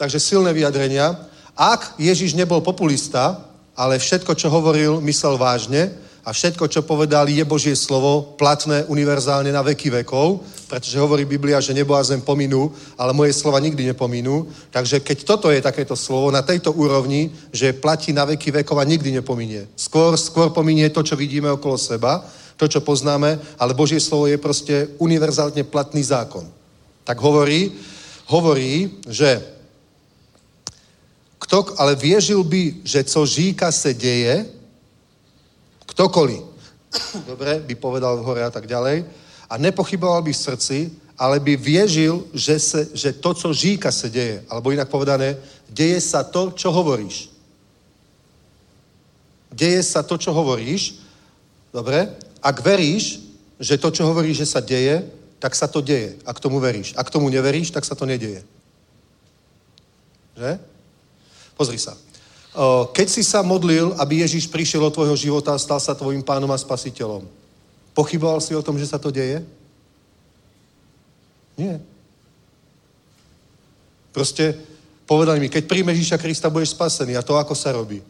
Takže silné vyjadrenia. Ak Ježiš nebol populista, ale všetko, čo hovoril, myslel vážne a všetko, čo povedal, je Božie slovo, platné univerzálne na veky vekov, pretože hovorí Biblia, že nebo a zem pominú, ale moje slova nikdy nepominú. Takže keď toto je takéto slovo na tejto úrovni, že platí na veky vekov a nikdy nepominie. Skôr, skôr pominie to, čo vidíme okolo seba, to, čo poznáme, ale Božie slovo je proste univerzálne platný zákon. Tak hovorí, hovorí, že Kto, ale věřil by, že co říká se děje, ktokoliv, dobre, by povedal v hore a tak ďalej, a nepochyboval by v srdci, ale by věřil, že, se, že to, co říká, se děje. Alebo jinak povedané, děje sa to, čo hovoríš. Děje sa to, čo hovoríš, dobre, ak veríš, že to, čo hovoríš, že sa děje, tak sa to děje, a k tomu veríš. A k tomu neveríš, tak sa to neděje. Že? Pozri sa. Keď si sa modlil, aby Ježíš prišiel od tvojho života a stal sa tvojim pánom a spasiteľom, pochyboval si o tom, že sa to deje? Nie. Proste povedali mi, keď príjmeš Ježíša Krista, budeš spasený. A to ako sa robí?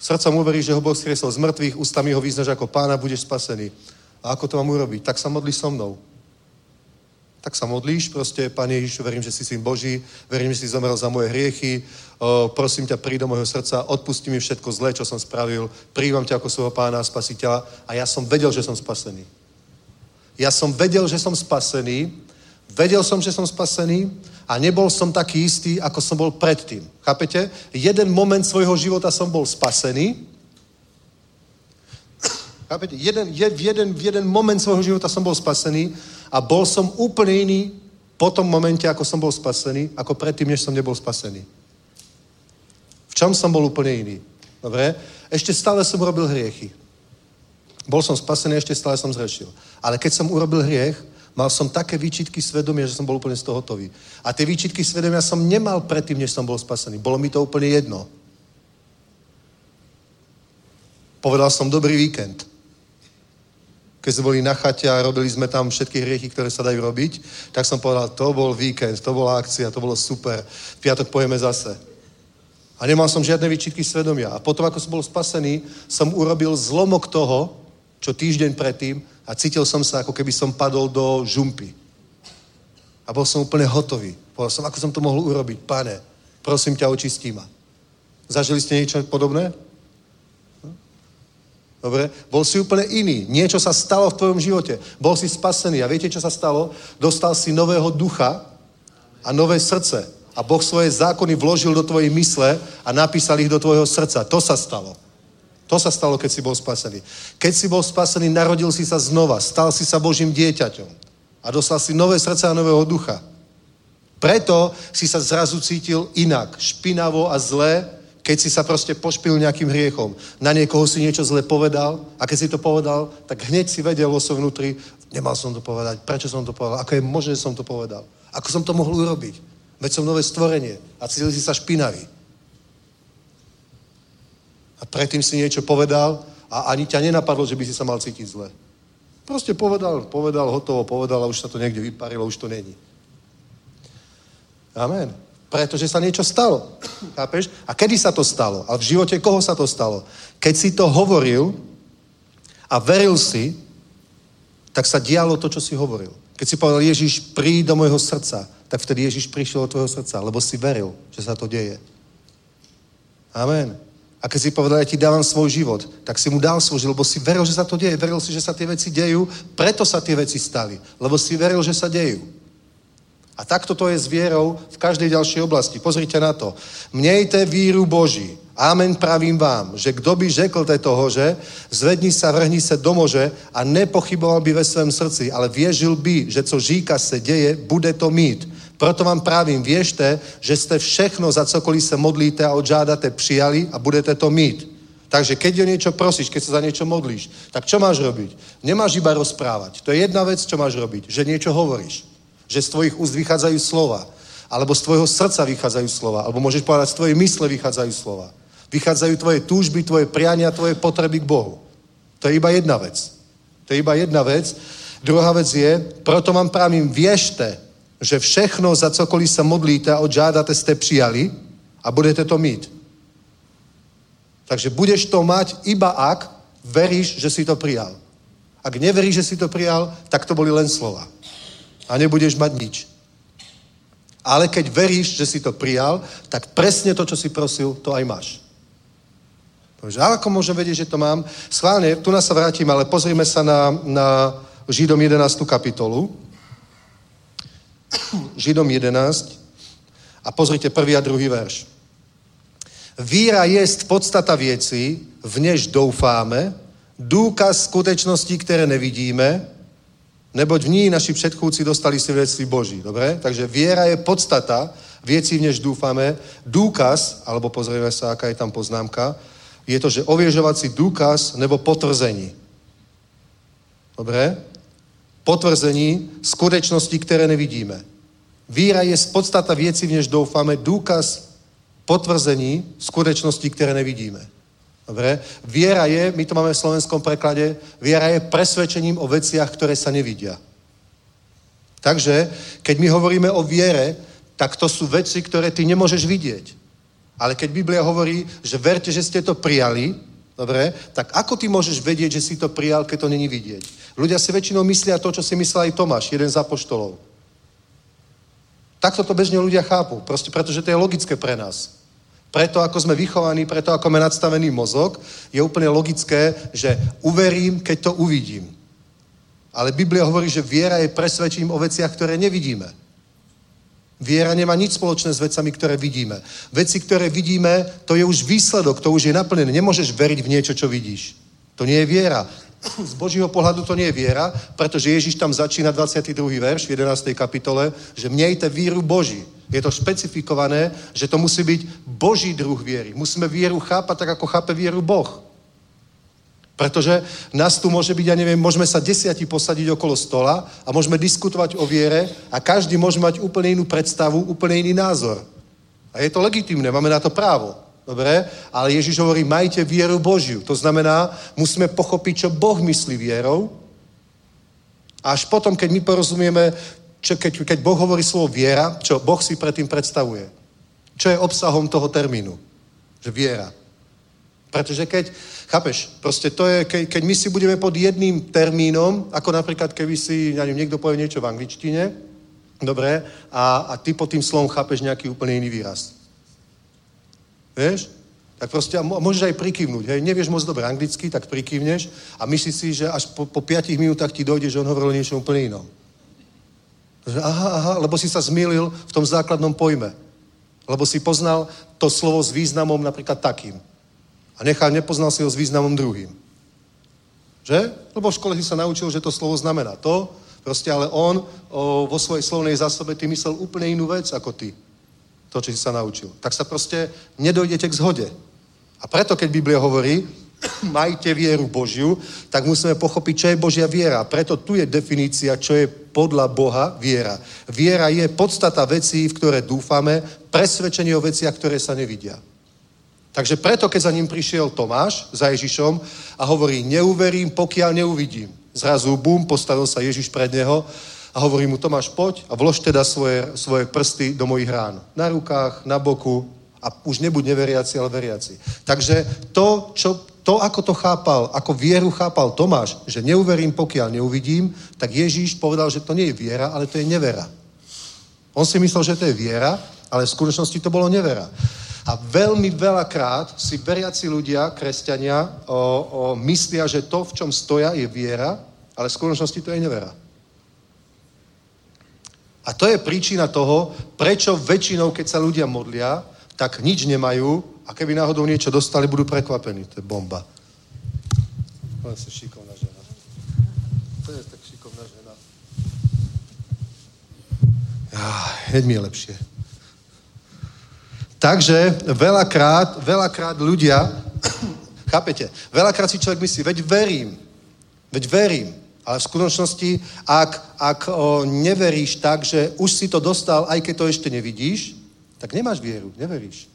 Srdcom uveríš, že ho Boh skriesol z mŕtvych, ústami ho vyznaš ako pána, budeš spasený. A ako to mám urobiť? Tak sa modli so mnou. Tak sa modlíš, proste, Pane Ježišu, verím, že si syn Boží, verím, že si zomrel za moje hriechy, o, prosím ťa, príď do môjho srdca, odpusti mi všetko zlé, čo som spravil, príjmam ťa ako svojho pána a spasiteľa a ja som vedel, že som spasený. Ja som vedel, že som spasený, vedel som, že som spasený a nebol som taký istý, ako som bol predtým. Chápete? Jeden moment svojho života som bol spasený. Chápete? Jeden, jeden, jeden moment svojho života som bol spasený a bol som úplne iný po tom momente, ako som bol spasený, ako predtým, než som nebol spasený. V čom som bol úplne iný? Dobre? Ešte stále som urobil hriechy. Bol som spasený, ešte stále som zrešil. Ale keď som urobil hriech, mal som také výčitky svedomia, že som bol úplne z toho hotový. A tie výčitky svedomia som nemal predtým, než som bol spasený. Bolo mi to úplne jedno. Povedal som dobrý víkend. Keď sme boli na chate a robili sme tam všetky hriechy, ktoré sa dajú robiť, tak som povedal, to bol víkend, to bola akcia, to bolo super, v piatok pojeme zase. A nemal som žiadne výčitky svedomia. A potom, ako som bol spasený, som urobil zlomok toho, čo týždeň predtým, a cítil som sa, ako keby som padol do žumpy. A bol som úplne hotový. Povedal som, ako som to mohol urobiť, Pane, prosím ťa, očistí ma. Zažili ste niečo podobné? Dobre? Bol si úplne iný. Niečo sa stalo v tvojom živote. Bol si spasený. A viete, čo sa stalo? Dostal si nového ducha a nové srdce. A Boh svoje zákony vložil do tvojej mysle a napísal ich do tvojho srdca. To sa stalo. To sa stalo, keď si bol spasený. Keď si bol spasený, narodil si sa znova. Stal si sa Božím dieťaťom. A dostal si nové srdce a nového ducha. Preto si sa zrazu cítil inak. Špinavo a zlé, keď si sa proste pošpil nejakým hriechom. Na niekoho si niečo zle povedal a keď si to povedal, tak hneď si vedel vo svojom vnútri, nemal som to povedať, prečo som to povedal, ako je možné, že som to povedal, ako som to mohol urobiť, veď som nové stvorenie a cítil si sa špinavý. A predtým si niečo povedal a ani ťa nenapadlo, že by si sa mal cítiť zle. Proste povedal, povedal, hotovo, povedal a už sa to niekde vyparilo, už to není. Amen. Pretože sa niečo stalo. Chápeš? A kedy sa to stalo? A v živote koho sa to stalo? Keď si to hovoril a veril si, tak sa dialo to, čo si hovoril. Keď si povedal, Ježiš, príď do môjho srdca, tak vtedy Ježiš prišiel do tvojho srdca, lebo si veril, že sa to deje. Amen. A keď si povedal, ja ti dávam svoj život, tak si mu dal svoj život, lebo si veril, že sa to deje. Veril si, že sa tie veci dejú, preto sa tie veci stali. Lebo si veril, že sa dejú. A takto to je s vierou v každej ďalšej oblasti. Pozrite na to. Mějte víru Boží. Amen, pravím vám, že kdo by řekl této hoře, zvedni se, vrhni se do moře a nepochyboval by ve svém srdci, ale věřil by, že co říká se děje, bude to mít. Proto vám právím, věřte, že jste všechno, za cokoliv se modlíte a odžádáte, přijali a budete to mít. Takže keď o niečo prosíš, keď sa za niečo modlíš, tak čo máš robiť? Nemáš iba rozprávať. To je jedna vec, čo máš robiť, že niečo hovoríš. Že z tvojich úst vychádzajú slova, alebo z tvojho srdca vychádzajú slova, alebo môžeš povedať, z tvojej mysle vychádzajú slova. Vychádzajú tvoje túžby, tvoje priania, tvoje potreby k Bohu. To je iba jedna vec. To je iba jedna vec. Druhá vec je, proto vám právim, věřte, že všechno, za cokoliv se modlíte a odžádáte, jste přijali a budete to mít. Takže budeš to mať iba ak veríš, že si to prijal. Ak neveríš, že si to prijal, tak to boli len slova. A nebudeš mať nič. Ale keď veríš, že si to prijal, tak presne to, čo si prosil, to aj máš. Takže ako môžem vedieť, že to mám? Schválne, tu nás sa vrátim, ale pozrime sa na, na Židom jedenástu kapitolu. Židom jedenásť a pozrite prvý a druhý verš. Víra jest podstata věcí, v něž doufáme, důkaz skutečností, které nevidíme, neboť v ní naši předchůdci dostali svědectví Boží, dobré? Takže věra je podstata věcí, v něž doufáme. Důkaz, alebo pozrieme se, aká je tam poznámka, je to, že ověřovací důkaz nebo potvrzení. Dobré? Potvrzení skutečností, které nevidíme. Víra je podstata věcí, v něž doufáme, důkaz potvrzení skutečností, které nevidíme. Dobre? Viera je, my to máme v slovenskom preklade, viera je presvedčením o veciach, ktoré sa nevidia. Takže, keď my hovoríme o viere, tak to sú veci, ktoré ty nemôžeš vidieť. Ale keď Biblia hovorí, že verte, že ste to prijali, dobre, tak ako ty môžeš vedieť, že si to prijal, keď to není vidieť? Ľudia si väčšinou myslia to, čo si myslel aj Tomáš, jeden z apoštolov. Takto to bežne ľudia chápu, proste pretože to je logické pre nás. Preto, ako sme vychovaní, preto, ako máme nadstavený mozog, je úplne logické, že uverím, keď to uvidím. Ale Biblia hovorí, že viera je presvedčím o veciach, ktoré nevidíme. Viera nemá nic spoločné s vecami, ktoré vidíme. Veci, ktoré vidíme, to je už výsledok, to už je naplnené. Nemôžeš veriť v niečo, čo vidíš. To nie je viera. Z Božího pohľadu to nie je viera, pretože Ježiš tam začína dvadsiaty druhý verš v jedenástej kapitole, že mějte víru Boží. Je to špecifikované, že to musí byť Boží druh viery. Musíme vieru chápať tak, ako chápe vieru Boh. Pretože nás tu môže byť, ja neviem, môžeme sa desiatí posadiť okolo stola a môžeme diskutovať o viere a každý môže mať úplne inú predstavu, úplne iný názor. A je to legitimné, máme na to právo. Dobre? Ale Ježiš hovorí, majte vieru Božiu. To znamená, musíme pochopiť, čo Boh myslí vierou. A až potom, keď my porozumieme, čo, keď, keď Boh hovorí slovo viera, čo Boh si predtým predstavuje. Čo je obsahom toho termínu? Že viera. Pretože keď, chápeš, proste to je, ke, keď my si budeme pod jedným termínom, ako napríklad, keby si, neviem, niekto povie niečo v angličtine, dobre, a, a ty pod tým slovom chápeš nejaký úplne iný výraz. Vieš? Tak proste, a môžeš aj prikývnuť, hej, nevieš moc dobre anglicky, tak prikývneš a myslíš si, že až po, po piatich minútach ti dojde, že on hovoril niečo úplne inom. Aha, aha, lebo si sa zmýlil v tom základnom pojme. Lebo si poznal to slovo s významom napríklad takým. A nechal, nepoznal si ho s významom druhým. Že? Lebo v škole si sa naučil, že to slovo znamená to, proste, ale on o, vo svojej slovnej zásobe ty myslel úplne inú vec ako ty. To, čo si sa naučil. Tak sa proste nedojdete k zhode. A preto, keď Biblia hovorí, majte vieru Božiu, tak musíme pochopiť, čo je Božia viera. Preto tu je definícia, čo je podľa Boha viera. Viera je podstata vecí, v ktoré dúfame, presvedčenie o veciach, ktoré sa nevidia. Takže preto, keď za ním prišiel Tomáš, za Ježišom, a hovorí, neuverím, pokiaľ neuvidím. Zrazu, bum, postavil sa Ježiš pred neho a hovorí mu, Tomáš, poď a vlož teda svoje, svoje prsty do mojich rán. Na rukách, na boku a už nebuď neveriaci, ale veriaci. Takže to, čo, to, ako to chápal, ako vieru chápal Tomáš, že neuverím, pokiaľ neuvidím, tak Ježiš povedal, že to nie je viera, ale to je nevera. On si myslel, že to je viera, ale v skutočnosti to bolo nevera. A veľmi veľakrát si veriaci ľudia, kresťania, o, o, myslia, že to, v čom stoja, je viera, ale v skutočnosti to je nevera. A to je príčina toho, prečo väčšinou, keď sa ľudia modlia, tak nič nemajú a keby náhodou niečo dostali, budú prekvapení. To je bomba. To je šikovná žena. To je tak šikovná žena. Hneď mi je lepšie. Takže veľakrát, veľakrát ľudia, chápete, veľakrát si človek myslí, veď verím, veď verím, ale v skutočnosti, ak, ak o, neveríš tak, že už si to dostal, aj keď to ešte nevidíš, tak nemáš vieru, neveríš.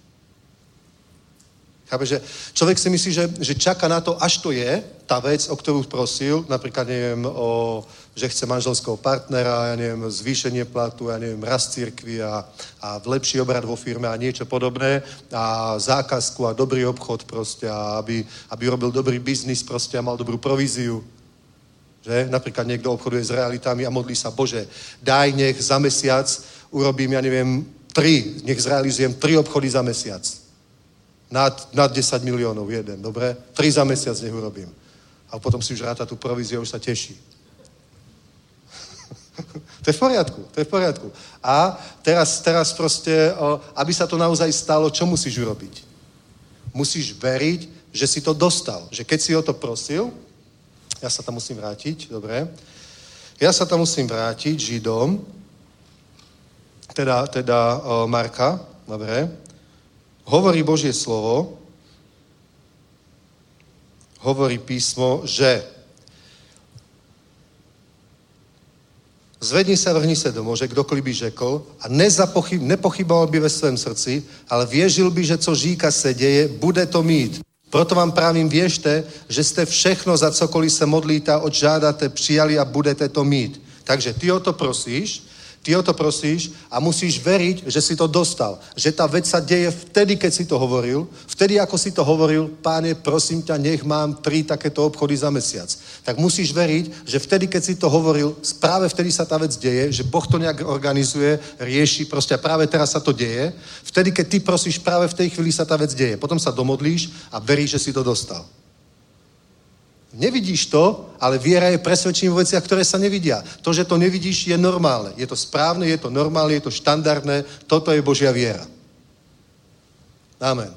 Chápeš, že človek si myslí, že, že čaká na to, až to je tá vec, o ktorú prosil, napríklad, neviem, o, že chce manželského partnera, ja neviem, zvýšenie platu, ja neviem, rast cirkvi a, a lepší obrad vo firme a niečo podobné a zákazku a dobrý obchod proste, a aby, aby robil dobrý biznis proste a mal dobrú províziu. Že? Napríklad niekto obchoduje s realitami a modlí sa, Bože, daj nech za mesiac urobím, ja neviem, tri, nech zrealizujem tri obchody za mesiac. Nad, nad desať miliónov jeden, dobre? Tri za mesiac nech urobím. A potom si už ráta tú províziu a už sa teší. To je v poriadku, to je v poriadku. A teraz, teraz proste, aby sa to naozaj stalo, čo musíš urobiť? Musíš veriť, že si to dostal. Že keď si o to prosil, ja sa tam musím vrátiť, dobre? Ja sa tam musím vrátiť Židom, teda, teda Marka, dobre? Hovorí Božie slovo, hovorí písmo, že zvedni sa, vrhni se do moře, kdokoliv by řekl a nezapochyb, nepochyboval by ve svém srdci, ale věřil by, že co říká se děje, bude to mít. Proto vám právím věřte, že jste všechno, za cokoliv se modlíte a odžádáte, přijali a budete to mít. Takže ty o to prosíš, Ty o to prosíš a musíš veriť, že si to dostal. Že ta věc sa deje vtedy, keď si to hovoril. Vtedy, ako si to hovoril, páne, prosím ťa, nech mám tri takéto obchody za mesiac. Tak musíš veriť, že vtedy, keď si to hovoril, práve vtedy sa ta vec deje, že Boh to nejak organizuje, rieši, prostě práve teraz sa to deje. Vtedy, keď ty prosíš, práve v tej chvíli sa ta vec deje. Potom sa domodlíš a veríš, že si to dostal. Nevidíš to, ale viera je presvedčením o veciach, ktoré sa nevidia. To, že to nevidíš, je normálne. Je to správne, je to normálne, je to štandardné. Toto je Božia viera. Amen.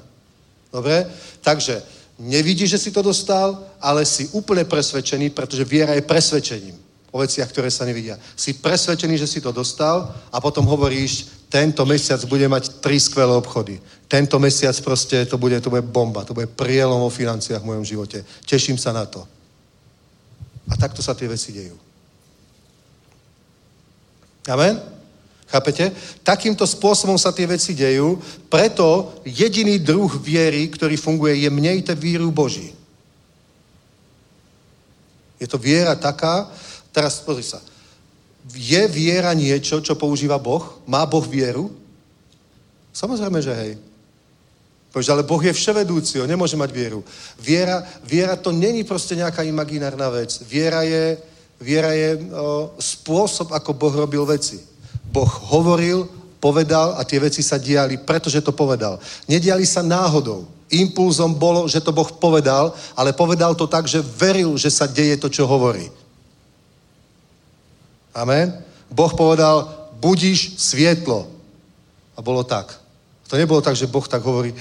Dobre? Takže nevidíš, že si to dostal, ale si úplne presvedčený, pretože viera je presvedčením o veciach, ktoré sa nevidia. Si presvedčený, že si to dostal a potom hovoríš, tento mesiac bude mať tri skvelé obchody. Tento mesiac prostě to bude, to bude bomba, to bude prielom o financiách v mojom životě. Těším se na to. A takto sa ty věci dějí. Amen? Chápete? Takýmto způsobem sa ty věci dějí, preto jediný druh věry, který funguje, je mějte víru Boží. Je to věra taká, teraz pozri sa, je věra niečo, čo používá Boh? Má Boh věru? Samozřejmě, že hej. Protože ale Boh je vševedoucí, on nemůže mať věru. Věra, věra to není prostě nějaká imaginárna věc. Věra je, věra je o, způsob, ako Boh robil veci. Boh hovoril, povedal a ty veci sa diali, protože to povedal. Nediali sa náhodou. Impulzom bolo, že to Boh povedal, ale povedal to tak, že veril, že sa deje to, čo hovorí. Amen? Boh povedal, budíš světlo. A bylo tak. To nebylo tak, že Boh tak hovorí,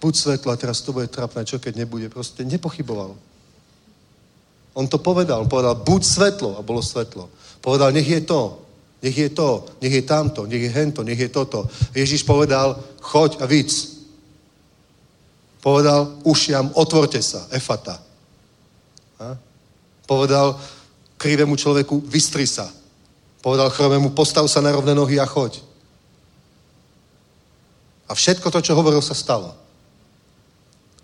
buď světlo a teraz to bude trapné, čo keď nebude. Prostě nepochyboval. On to povedal. On povedal, buď světlo a bylo světlo. Povedal, nech je to, nech je to, nech je tamto, nech je hento, nech je toto. Ježíš povedal, choď a víc. Povedal, ušiam, otvorte sa, efata. A? Povedal krivému člověku, vystri sa. Povedal chromému, postav sa na rovné nohy a choď. A všetko to, čo hovoril, sa stalo.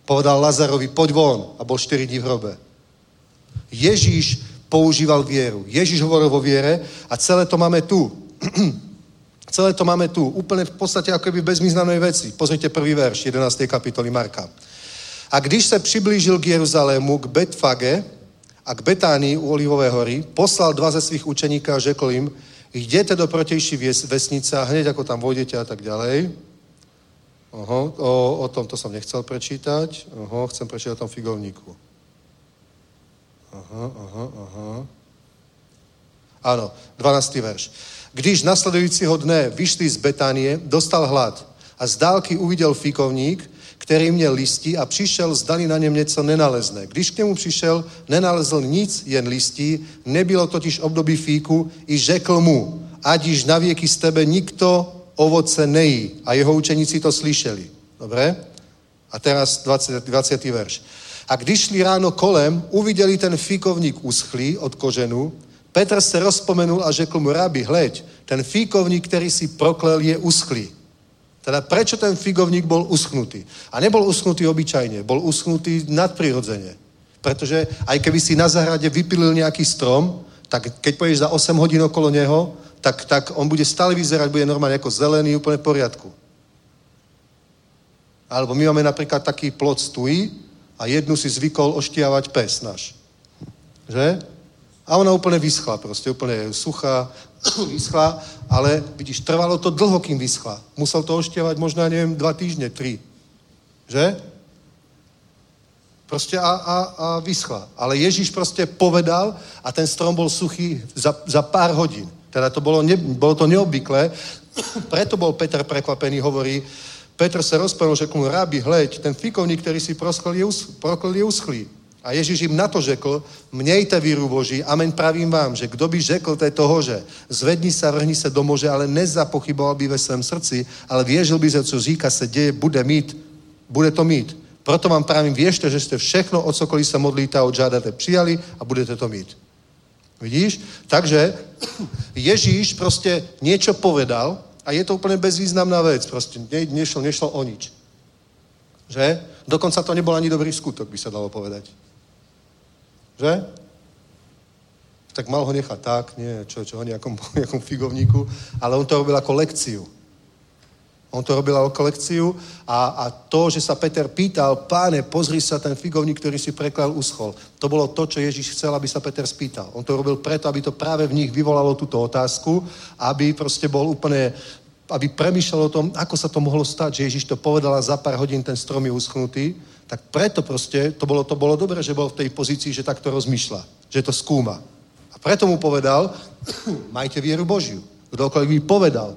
Povedal Lazarovi, poď von, a bol štyri dní v hrobe. Ježíš používal vieru. Ježíš hovoril o viere a celé to máme tu. Celé to máme tu. Úplne v podstate ako by bezvýznamnej veci. Pozrite prvý verš jedenástej kapitoly Marka. A když se přiblížil k Jeruzalému, k Betfage a k Betánii u Olivové hory, poslal dva ze svých učeníka a řekl jim, jděte do protější vesnice a hned ako tam vojdete a tak ďalej. Oho, o, o tom to jsem nechcel prečítať. Oho, chcem prečítať o tom figovníku. Aha, aha, aha. Ano, dvanáctý verš. Když nasledujícího dne vyšli z Betánie, dostal hlad a z dálky uviděl figovník, který měl listí a přišel, zdali na něm něco nenalezne. Když k němu přišel, nenalezl nic, jen listí, nebylo totiž období fíku, i řekl mu, ať již navěky z tebe nikto ovoce nejí. A jeho učeníci to slyšeli. Dobré? A teraz dvacátý verš. A když šli ráno kolem, uviděli ten fíkovník uschlý od kořenů. Petr se rozpomenul a řekl mu, rabi, hleď, ten fíkovník, který si proklel, je uschlý. Teda prečo ten fíkovník byl uschnutý? A nebyl uschnutý obyčajně, byl uschnutý nadpřirozeně. Protože aj keby si na zahradě vypilil nějaký strom, tak keď pojedeš za osm hodin okolo něho, Tak, tak on bude stále vyzerať, bude normálně jako zelený, úplně v poriadku. Alebo my máme například taký plot stují a jednu si zvykol oštiavať pes náš. Že? A ona úplně vyschla, prostě úplně je suchá, vyschla, ale vidíš, trvalo to dlho, kým vyschla. Musel to oštiavať možná, nevím, dva týždne, tri. Že? Prostě a, a, a vyschla. Ale Ježíš prostě povedal a ten strom byl suchý za, za pár hodin. Teda to bolo, ne, bolo to neobvyklé, preto bol Petr prekvapený, hovorí, Petr se rozprával, řekl, rabi, hleď, ten fikovník, který si proskl, je us, proklil, je uschlý. A Ježíš jim na to řekl, mějte víru Boží, amen, pravím vám, že kdo by řekl této hoře, zvedni se, vrhni se do moře, ale nezapochyboval by ve svém srdci, ale věřil by, že co říká se děje, bude mít, bude to mít. Proto vám právím, věřte, že jste všechno, o cokoliv se modlíte a odžádáte, přijali a budete to mít. Vidíš? Takže Ježíš prostě něco povedal a je to úplně bezvýznamná věc. Prostě ne, nešlo, nešlo o nič. Že? Dokonce to nebyl ani dobrý skutok, by se dalo povedať. Že? tak mal ho nechat tak, nie, čo, čo ho nejakom, nejakom figovníku, ale on to robil ako lekciu. On to robil ako lekciu a, a to, že sa Peter pýtal, páne, pozri sa, ten figovník, ktorý si preklal, uschol. To bolo to, čo Ježiš chcel, aby sa Peter spýtal. On to robil preto, aby to práve v nich vyvolalo túto otázku, aby proste bol úplne... aby premýšľal o tom, ako sa to mohlo stať, že Ježiš to povedal a za pár hodín ten strom je uschnutý, tak preto proste to bolo, to bolo dobré, že bol v tej pozícii, že takto rozmýšľa, že to skúma. A preto mu povedal, majte vieru Božiu. Kdokoľvek by povedal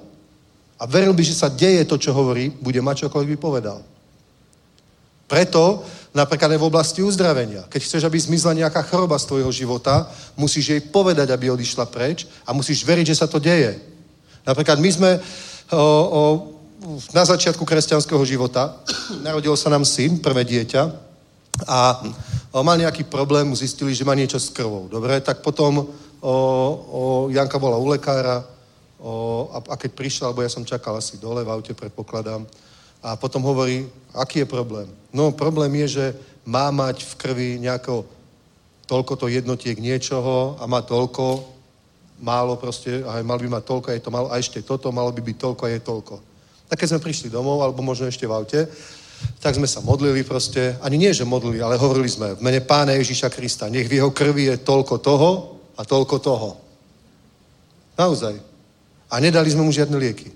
a veril by, že sa deje to, čo hovorí, bude mať čokoľvek by povedal. Preto napríklad aj v oblasti uzdravenia. Keď chceš, aby zmizla nejaká choroba z tvojho života, musíš jej povedať, aby odišla preč a musíš veriť, že sa to deje. Napríklad my sme O, o, na začiatku kresťanského života narodil sa nám syn, prvé dieťa a o, mal nejaký problém, zistili, že má niečo s krvou. Dobre, tak potom o, o, Janka bola u lekára o, a, a keď prišla, alebo ja som čakal asi dole v aute, predpokladám, a potom hovorí, aký je problém? No problém je, že má mať v krvi nejako toľkoto jednotiek niečoho a má toľko málo proste, aj mal by mať toľko, aj to málo, a ešte toto, malo by byť toľko, aj je toľko. Tak keď sme prišli domov, alebo možno ešte v aute, tak sme sa modlili proste, ani nie, že modlili, ale hovorili sme v mene Pána Ježiša Krista, nech v jeho krvi je toľko toho a toľko toho. Naozaj. A nedali sme mu žiadne lieky.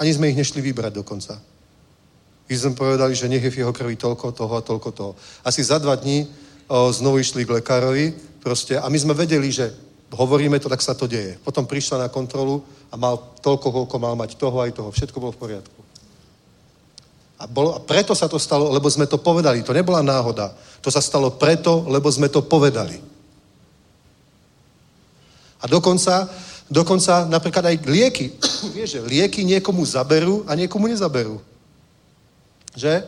Ani sme ich nešli vybrať dokonca. I sme povedali, že nech je v jeho krvi toľko toho a toľko toho. Asi za dva dní o, znovu išli k lekárovi proste, a my sme vedeli, že hovoríme to, tak sa to deje. Potom prišla na kontrolu a mal toľko, koľko mal mať toho aj toho. Všetko bolo v poriadku. A, bolo, a preto sa to stalo, lebo sme to povedali. To nebola náhoda. To sa stalo preto, lebo sme to povedali. A dokonca, dokonca napríklad aj lieky. Vieš, že lieky niekomu zaberú a niekomu nezaberú. Že?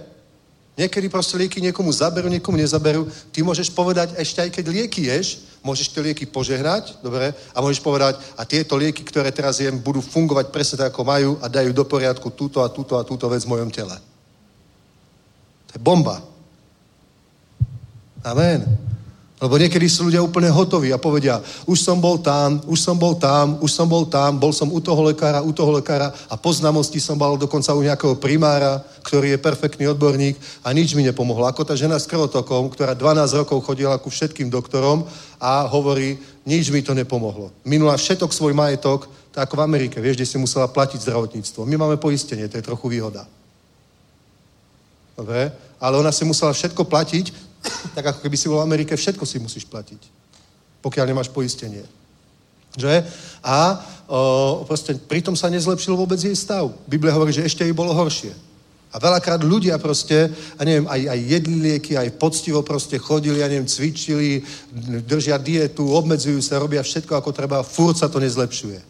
Niekedy proste lieky niekomu zaberú, niekomu nezaberú. Ty môžeš povedať, ešte aj keď lieky ješ, môžeš tie lieky požehnať, dobre, a môžeš povedať, a tieto lieky, ktoré teraz jem, budú fungovať presne tak, ako majú a dajú do poriadku túto a túto a túto vec v mojom tele. To je bomba. Amen. Lebo niekedy sú ľudia úplne hotoví a povedia, už som bol tam, už som bol tam, už som bol tam, bol som u toho lekára, u toho lekára a po známosti som bol dokonca u nejakého primára, ktorý je perfektný odborník a nič mi nepomohlo. Ako tá žena s krvotokom, ktorá dvanásť rokov chodila ku všetkým doktorom a hovorí, nič mi to nepomohlo. Minula všetok svoj majetok, tak ako v Amerike, vieš, kde si musela platiť zdravotníctvo. My máme poistenie, to je trochu výhoda. Dobre? Ale ona si musela všetko platiť, tak ako keby si bol v Amerike, všetko si musíš platiť, pokiaľ nemáš poistenie. Že? A o, proste pritom sa nezlepšil vôbec jej stav. Biblia hovorí, že ešte jej bolo horšie. A veľakrát ľudia proste, a neviem, aj, aj jedli lieky, aj poctivo proste chodili, a neviem, cvičili, držia dietu, obmedzujú sa, robia všetko, ako treba, furt sa to nezlepšuje.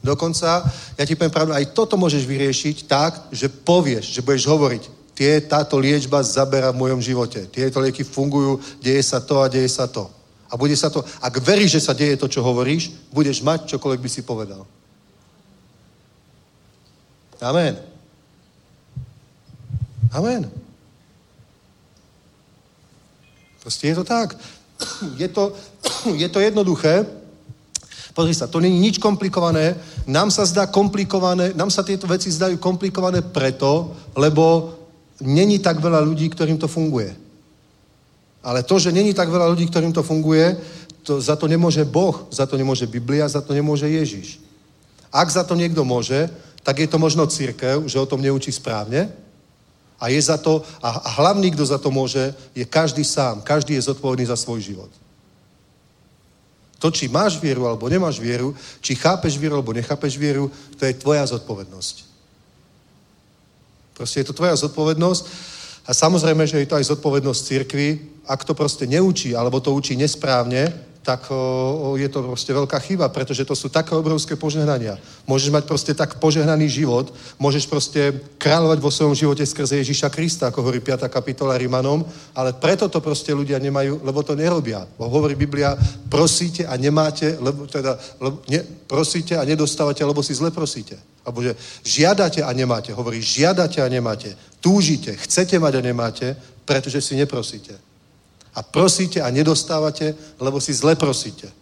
Dokonca, ja ti poviem pravdu, aj toto môžeš vyriešiť tak, že povieš, že budeš hovoriť, Tie, táto liečba zabera v mojom živote. Tieto lieky fungujú, deje sa to a deje sa to. A bude sa to, ak veríš, že sa deje to, čo hovoríš, budeš mať čokoľvek by si povedal. Amen. Amen. Proste je to tak. Je to, je to jednoduché. Pozri sa, to nie je nič komplikované. Nám sa zdá komplikované, nám sa tieto veci zdajú komplikované preto, lebo není tak veľa ľudí, ktorým to funguje. Ale to, že není tak veľa ľudí, ktorým to funguje, to, za to nemôže Boh, za to nemôže Biblia, za to nemôže Ježiš. Ak za to niekto môže, tak je to možno cirkev, že o tom neučí správne. A je za to, a, a hlavný, kto za to môže, je každý sám. Každý je zodpovedný za svoj život. To, či máš vieru, alebo nemáš vieru, či chápeš vieru, alebo nechápeš vieru, to je tvoja zodpovednosť. Proste je to tvoja zodpovednosť a samozrejme, že je to aj zodpovednosť cirkvi. Ak to proste neučí, alebo to učí nesprávne, tak o, o, je to proste veľká chyba, pretože to sú také obrovské požehnania. Môžeš mať proste tak požehnaný život, môžeš proste kráľovať vo svojom živote skrze Ježiša Krista, ako hovorí piata kapitola Rímanom, ale preto to proste ľudia nemajú, lebo to nerobia. Bo hovorí Biblia, prosíte a nemáte, lebo, teda, lebo, ne, prosíte a nedostávate, lebo si zle prosíte. Alebo že žiadate a nemáte. Hovorí, žiadate a nemáte. Túžite, chcete mať a nemáte, pretože si neprosíte. A a prosíte a nedostávate, lebo si zle prosíte.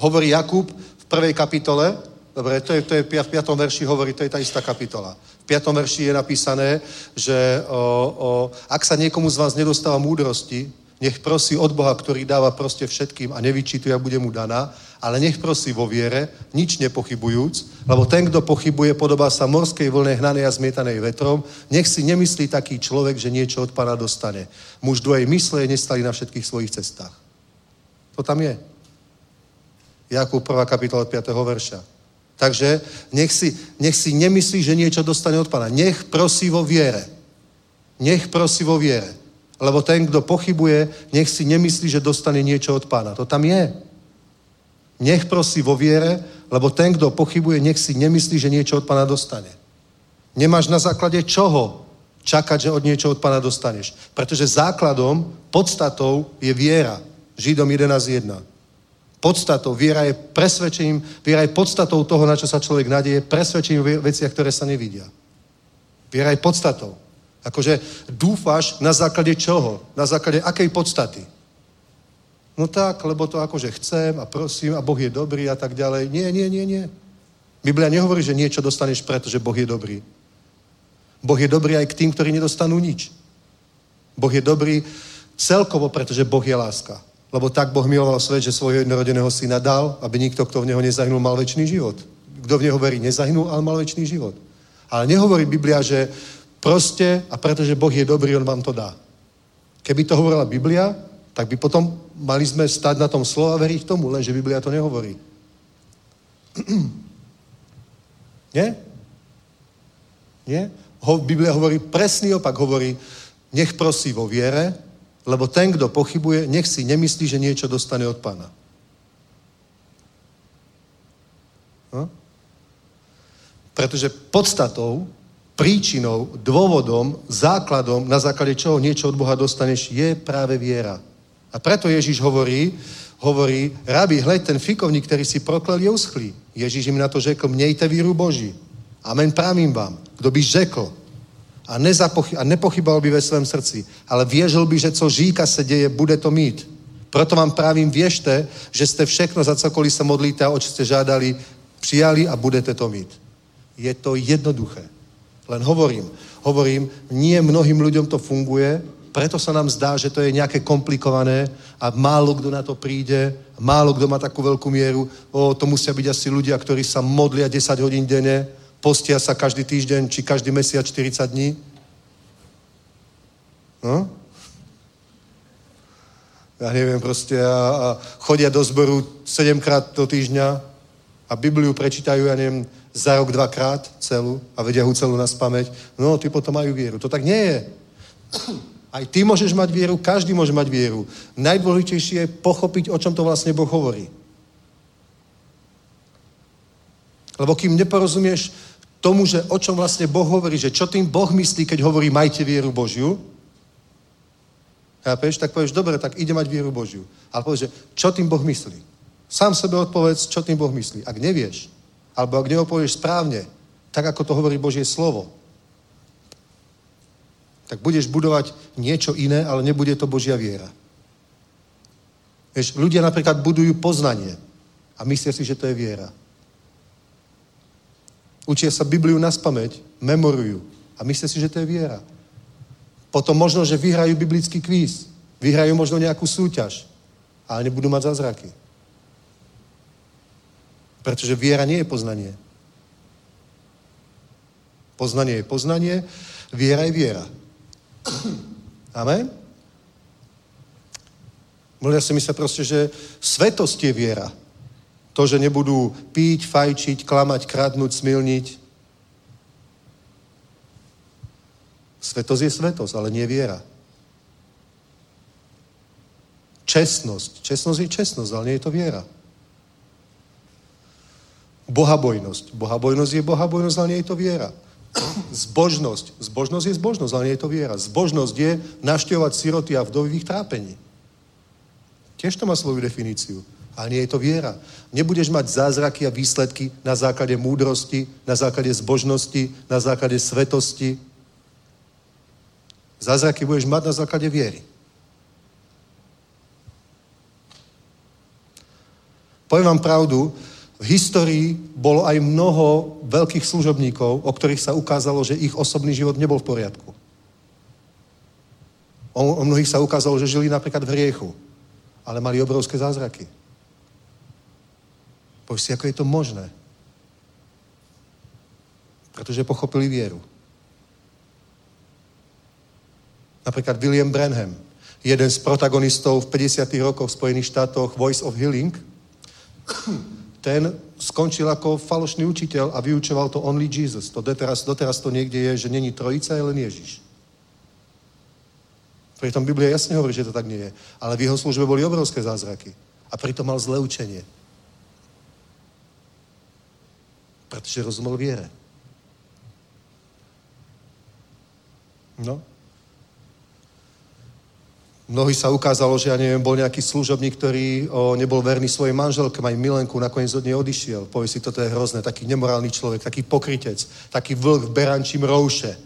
Hovorí Jakub v prvej kapitole, dobre, to je, to je v piatom verši hovorí, to je tá istá kapitola. V piatom verši je napísané, že o, o, ak sa niekomu z vás nedostáva múdrosti, nech prosí od Boha, ktorý dáva proste všetkým a nevyčítuje a bude mu daná, ale nech prosí vo viere, nič nepochybujúc, lebo ten, kto pochybuje, podobá sa morskej vlne hnanej a zmietanej vetrom, nech si nemyslí taký človek, že niečo od Pána dostane. Muž dvojej mysle je nestalý na všetkých svojich cestách. To tam je. Jakub prvá kapitola od piateho verša. Takže nech si, nech si nemyslí, že niečo dostane od Pána. Nech prosí vo viere. Nech prosí vo viere. Lebo ten, kdo pochybuje, nech si nemyslí, že dostane niečo od Pána. To tam je. Nech prosí vo viere, lebo ten, kdo pochybuje, nech si nemyslí, že niečo od Pána dostane. Nemáš na základe čoho čakať, že od niečo od Pána dostaneš. Pretože základom, podstatou je viera. Židom jedenásť jedna. Podstatou, viera je presvedčením, viera je podstatou toho, na čo sa človek nadeje, presvedčením v veciach, ktoré sa nevidia. Viera je podstatou. Akože dúfaš na základe čoho? Na základe akej podstaty? No tak, lebo to akože chcem a prosím a Boh je dobrý a tak ďalej. Nie, nie, nie, nie. Biblia nehovorí, že niečo dostaneš, pretože Boh je dobrý. Boh je dobrý aj k tým, ktorí nedostanú nič. Boh je dobrý celkovo, pretože Boh je láska. Lebo tak Boh miloval svet, že svojho jednorodeného syna dal, aby nikto, kto v neho nezahynul, mal večný život. Kto v neho verí, nezahynul, ale mal večný život. Ale nehovorí Biblia, že prostě a protože Boh je dobrý, on vám to dá. Keby to hovorila Biblia, tak by potom mali sme stať na tom slova a veriť tomu, lenže Biblia to nehovorí. Nie? Nie? Ho, Biblia hovorí presný opak, hovorí, nech prosí vo viere, lebo ten, kdo pochybuje, nech si nemyslí, že niečo dostane od Pána. No? Pretože podstatou, príčinou, dôvodom, základom, na základe čoho niečo od Boha dostaneš, je práve viera. A preto Ježíš hovorí, hovorí, rabi, hleď ten fikovník, ktorý si proklel, je uschlý. Ježíš im na to řekl, mějte víru Boží. Amen, právím vám. Kdo by řekl a, nezapochy- a nepochybal by ve svém srdci, ale věřil by, že co říká se děje, bude to mít. Proto vám právím věřte, že jste všechno, za cokoliv se modlíte a oč jste žádali, přijali a budete to mít. Je to jednoduché. Len hovorím, hovorím, nie mnohým ľuďom to funguje, preto sa nám zdá, že to je nejaké komplikované a málo kdo na to príde, málo kdo má takú veľkú mieru, o, to musia byť asi ľudia, ktorí sa modlia desať hodín denne, postia sa každý týždeň či každý mesiac štyridsať dní. No? Ja neviem, proste a, a chodia do zboru sedemkrát do týždňa a Bibliu prečítajú, ja neviem, za rok dvakrát celú a vedia ho celú na spamäť, no ty potom majú vieru. To tak nie je. Aj ty môžeš mať vieru, každý môže mať vieru. Najdôležitejšie je pochopiť, o čom to vlastne Boh hovorí. Lebo kým neporozumieš tomu, že o čom vlastne Boh hovorí, že čo tým Boh myslí, keď hovorí majte vieru Božiu, chápeš, tak povieš, dobre, tak ide mať vieru Božiu. Ale povieš, že čo tým Boh myslí? Sám sebe odpovedz, čo tým Boh myslí. Ak nevieš, alebo ak neopovieš správne, tak ako to hovorí Božie slovo, tak budeš budovať niečo iné, ale nebude to Božia viera. Vieš, ľudia napríklad budujú poznanie a myslia si, že to je viera. Učia sa Bibliu naspamäť, memorujú a myslia si, že to je viera. Potom možno, že vyhrajú biblický kvíz, vyhrajú možno nejakú súťaž, ale nebudú mať zázraky. Pretože viera nie je poznanie. Poznanie je poznanie, viera je viera. Amen? Ľudia si myslia proste, že svetosť je viera. To, že nebudú piť, fajčiť, klamať, kradnúť, smilniť. Svetosť je svetosť, ale nie viera. Čestnosť. Čestnosť je čestnosť, ale nie je to viera. Bohabojnosť. Bohabojnosť je bohabojnosť, ale nie je to viera. Zbožnosť. Zbožnosť je zbožnosť, ale nie je to viera. Zbožnosť je navštevovať siroty a vdovy v ich trápení. Tiež to má svoju definíciu, ale nie je to viera. Nebudeš mať zázraky a výsledky na základe múdrosti, na základe zbožnosti, na základe svetosti. Zázraky budeš mít na základě věry. Poviem vám pravdu, v histórii bolo aj mnoho veľkých služobníkov, o ktorých sa ukázalo, že ich osobný život nebol v poriadku. O, o mnohých sa ukázalo, že žili napríklad v hriechu, ale mali obrovské zázraky. Povieš si, ako je to možné? Pretože pochopili vieru. Napríklad William Branham, jeden z protagonistov v päťdesiatych rokoch v Spojených štátoch Voice of Healing, ten skončil ako falošný učiteľ a vyučoval to only Jesus. To doteraz, doteraz to niekde je, že není trojica, je len Ježiš. Pritom Biblia jasne hovorí, že to tak nie je. Ale v jeho službe boli obrovské zázraky. A pritom mal zlé učenie. Pretože rozumel viere. No. Mnohí sa ukázalo, že ja neviem, bol nejaký služobník, ktorý o, nebol verný svojej manželke, maj milenku, nakoniec od nej odišiel. Povie si, toto je hrozné, taký nemorálny človek, taký pokrytec, taký vlk v berančím rouše.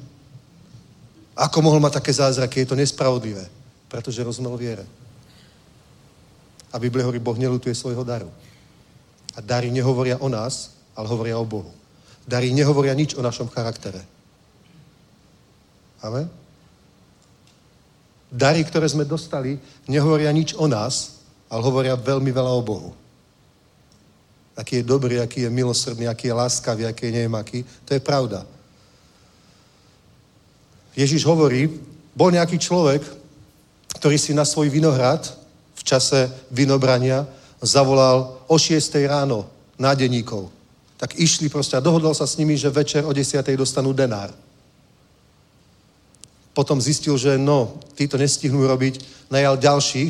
Ako mohol mať také zázraky? Je to nespravodlivé, pretože rozumel viere. A Biblia hovorí, Boh neľutuje svojho daru. A dary nehovoria o nás, ale hovoria o Bohu. Dary nehovoria nič o našom charaktere. Amen? Dary, ktoré sme dostali, nehovoria nič o nás, ale hovoria veľmi veľa o Bohu. Aký je dobrý, aký je milosrdný, aký je láskavý, aký je neviem aký. To je pravda. Ježiš hovorí, bol nejaký človek, ktorý si na svoj vinohrad v čase vinobrania zavolal o šiestej ráno nádeníkov. Tak išli proste a dohodol sa s nimi, že večer o desiatej dostanú denár. Potom zistil, že no, tí to nestihnú robiť, najal ďalších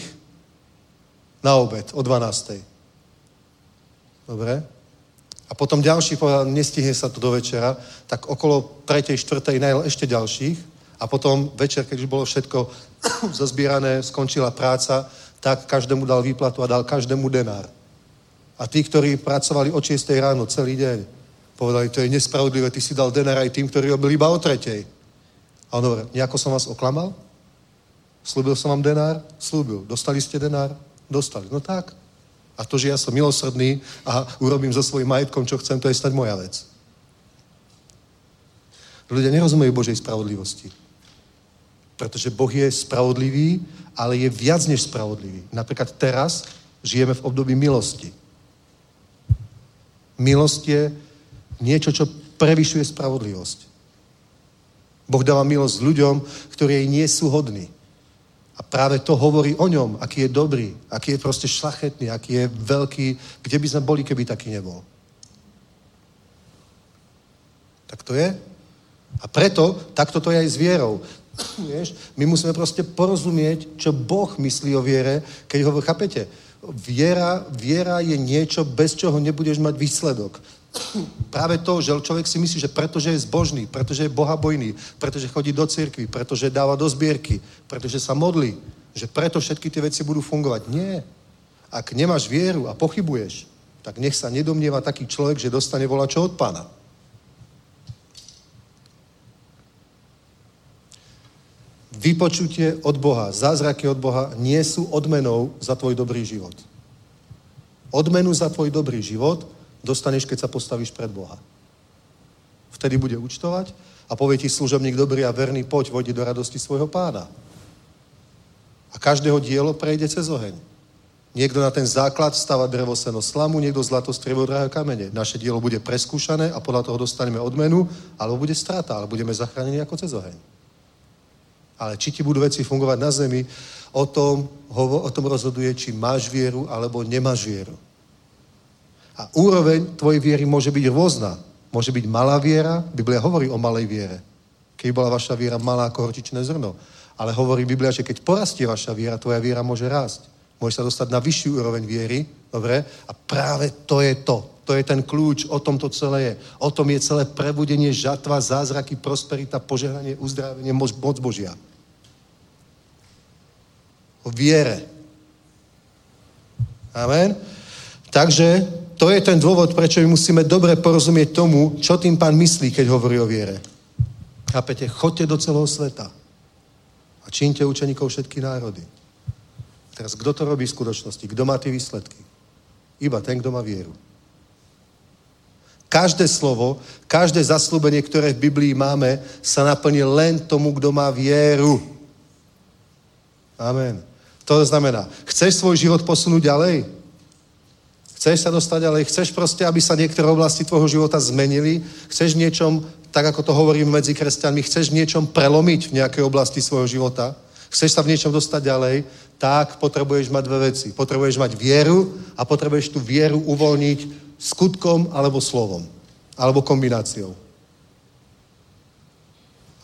na obed o dvanástej. Dobre? A potom ďalší povedal, nestihne sa to do večera, tak okolo tretej, štvrtej najal ešte ďalších a potom večer, keď už bolo všetko zazbierané, skončila práca, tak každému dal výplatu a dal každému denár. A tí, ktorí pracovali od šiestej ráno celý deň, povedali, to je nespravodlivé, ty si dal denár aj tým, ktorí robili iba o tretej. A on hovoril, nejako som vás oklamal? Slúbil som vám denár? Slúbil. Dostali ste denár? Dostali. No tak. A to, že ja som milosrdný a urobím so svojím majetkom, čo chcem, to je stať moja vec. Ľudia nerozumejú Božej spravodlivosti. Pretože Boh je spravodlivý, ale je viac než spravodlivý. Napríklad teraz žijeme v období milosti. Milosť je niečo, čo prevyšuje spravodlivosť. Boh dáva milosť ľuďom, ktorí jej nie sú hodní. A práve to hovorí o ňom, aký je dobrý, aký je proste šlachetný, aký je veľký, kde by sme boli, keby taký nebol. Tak to je. A preto takto to je aj s vierou. My musíme proste porozumieť, čo Boh myslí o viere, keď hovorí, chápete, viera, viera je niečo, bez čoho nebudeš mať výsledok. Práve to, že človek si myslí, že pretože je zbožný, pretože je bohabojný, pretože chodí do cirkvi, pretože dáva do zbierky, pretože sa modlí, že preto všetky tie veci budú fungovať. Nie. Ak nemáš vieru a pochybuješ, tak nech sa nedomnieva taký človek, že dostane volačo od Pána. Vypočutie od Boha, zázraky od Boha nie sú odmenou za tvoj dobrý život. Odmenu za tvoj dobrý život dostaneš, keď sa postavíš pred Boha. Vtedy bude účtovať a povie ti služobník dobrý a verný, poď, vojdi do radosti svojho Pána. A každého dielo prejde cez oheň. Niekto na ten základ stáva drevo, seno, slamu, niekto zlato, striebro, drahé kamene. Naše dielo bude preskúšané a podľa toho dostaneme odmenu, alebo bude strata, ale budeme zachránení ako cez oheň. Ale či ti budú veci fungovať na zemi, o tom, hovo, o tom rozhoduje, či máš vieru, alebo nemáš vieru. A úroveň tvojej viery môže byť rôzna. Môže byť malá viera. Biblia hovorí o malej viere. Keď bola vaša viera malá ako horčičné zrno. Ale hovorí Biblia, že keď porastie vaša viera, tvoja viera môže rásť. Môže sa dostať na vyššiu úroveň viery. Dobre? A práve to je to. To je ten kľúč. O tom to celé je. O tom je celé prebudenie, žatva, zázraky, prosperita, požehnanie, uzdravenie, moc, moc Božia. O viere. Amen? Takže to je ten dôvod, prečo my musíme dobre porozumieť tomu, čo tým Pán myslí, keď hovorí o viere. Chápete? Choďte do celého sveta. A čiňte učeníkov všetky národy. Teraz, kdo to robí v skutočnosti? Kdo má ty výsledky? Iba ten, kdo má vieru. Každé slovo, každé zaslúbenie, ktoré v Biblii máme, sa naplní len tomu, kdo má vieru. Amen. To znamená, chceš svoj život posunúť ďalej? Chceš sa dostať ďalej? Chceš proste, aby sa niektoré oblasti tvojho života zmenili? Chceš v niečom, tak ako to hovorím medzi kresťanmi, chceš v niečom prelomiť v nejakej oblasti svojho života? Chceš sa v niečom dostať ďalej? Tak potrebuješ mať dve veci. Potrebuješ mať vieru a potrebuješ tú vieru uvoľniť skutkom alebo slovom. Alebo kombináciou.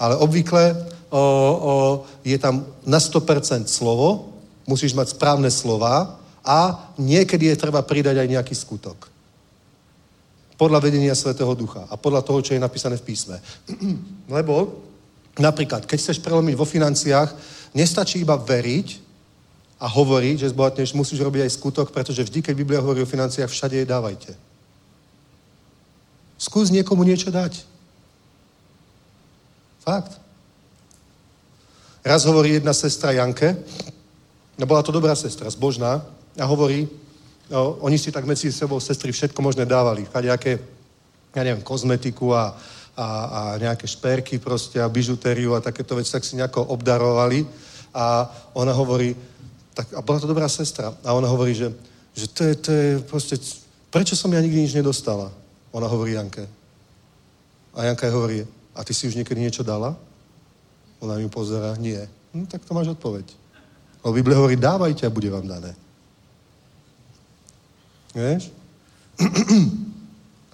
Ale obvykle o, o, je tam na sto percent slovo, musíš mať správne slova a niekedy je treba pridať aj nejaký skutok. Podľa vedenia Svätého Ducha a podľa toho, čo je napísané v písme. Lebo napríklad, keď chceš prelomiť vo financiách, nestačí iba veriť a hovorí, že zbohatneš, musíš robiť aj skutok, pretože vždy, keď Biblia hovorí o financiách, všade je dávajte. Skús niekomu niečo dať. Fakt. Raz hovorí jedna sestra Janke, no bola to dobrá sestra, zbožná, a hovorí, no, oni si tak medzi sebou sestry všetko možné dávali, kadejaké, ja neviem, kozmetiku a, a, a nejaké šperky proste a bižutériu a takéto veci, tak si nejako obdarovali a ona hovorí, tak, a bola to dobrá sestra. A ona hovorí, že, že to je, to je proste, prečo som ja nikdy nič nedostala? Ona hovorí Janke. A Janka jej hovorí, a ty si už niekedy niečo dala? Ona mi pozerá, nie. No tak to máš odpoveď. Lebo Biblia hovorí, dávajte a bude vám dané. Vieš?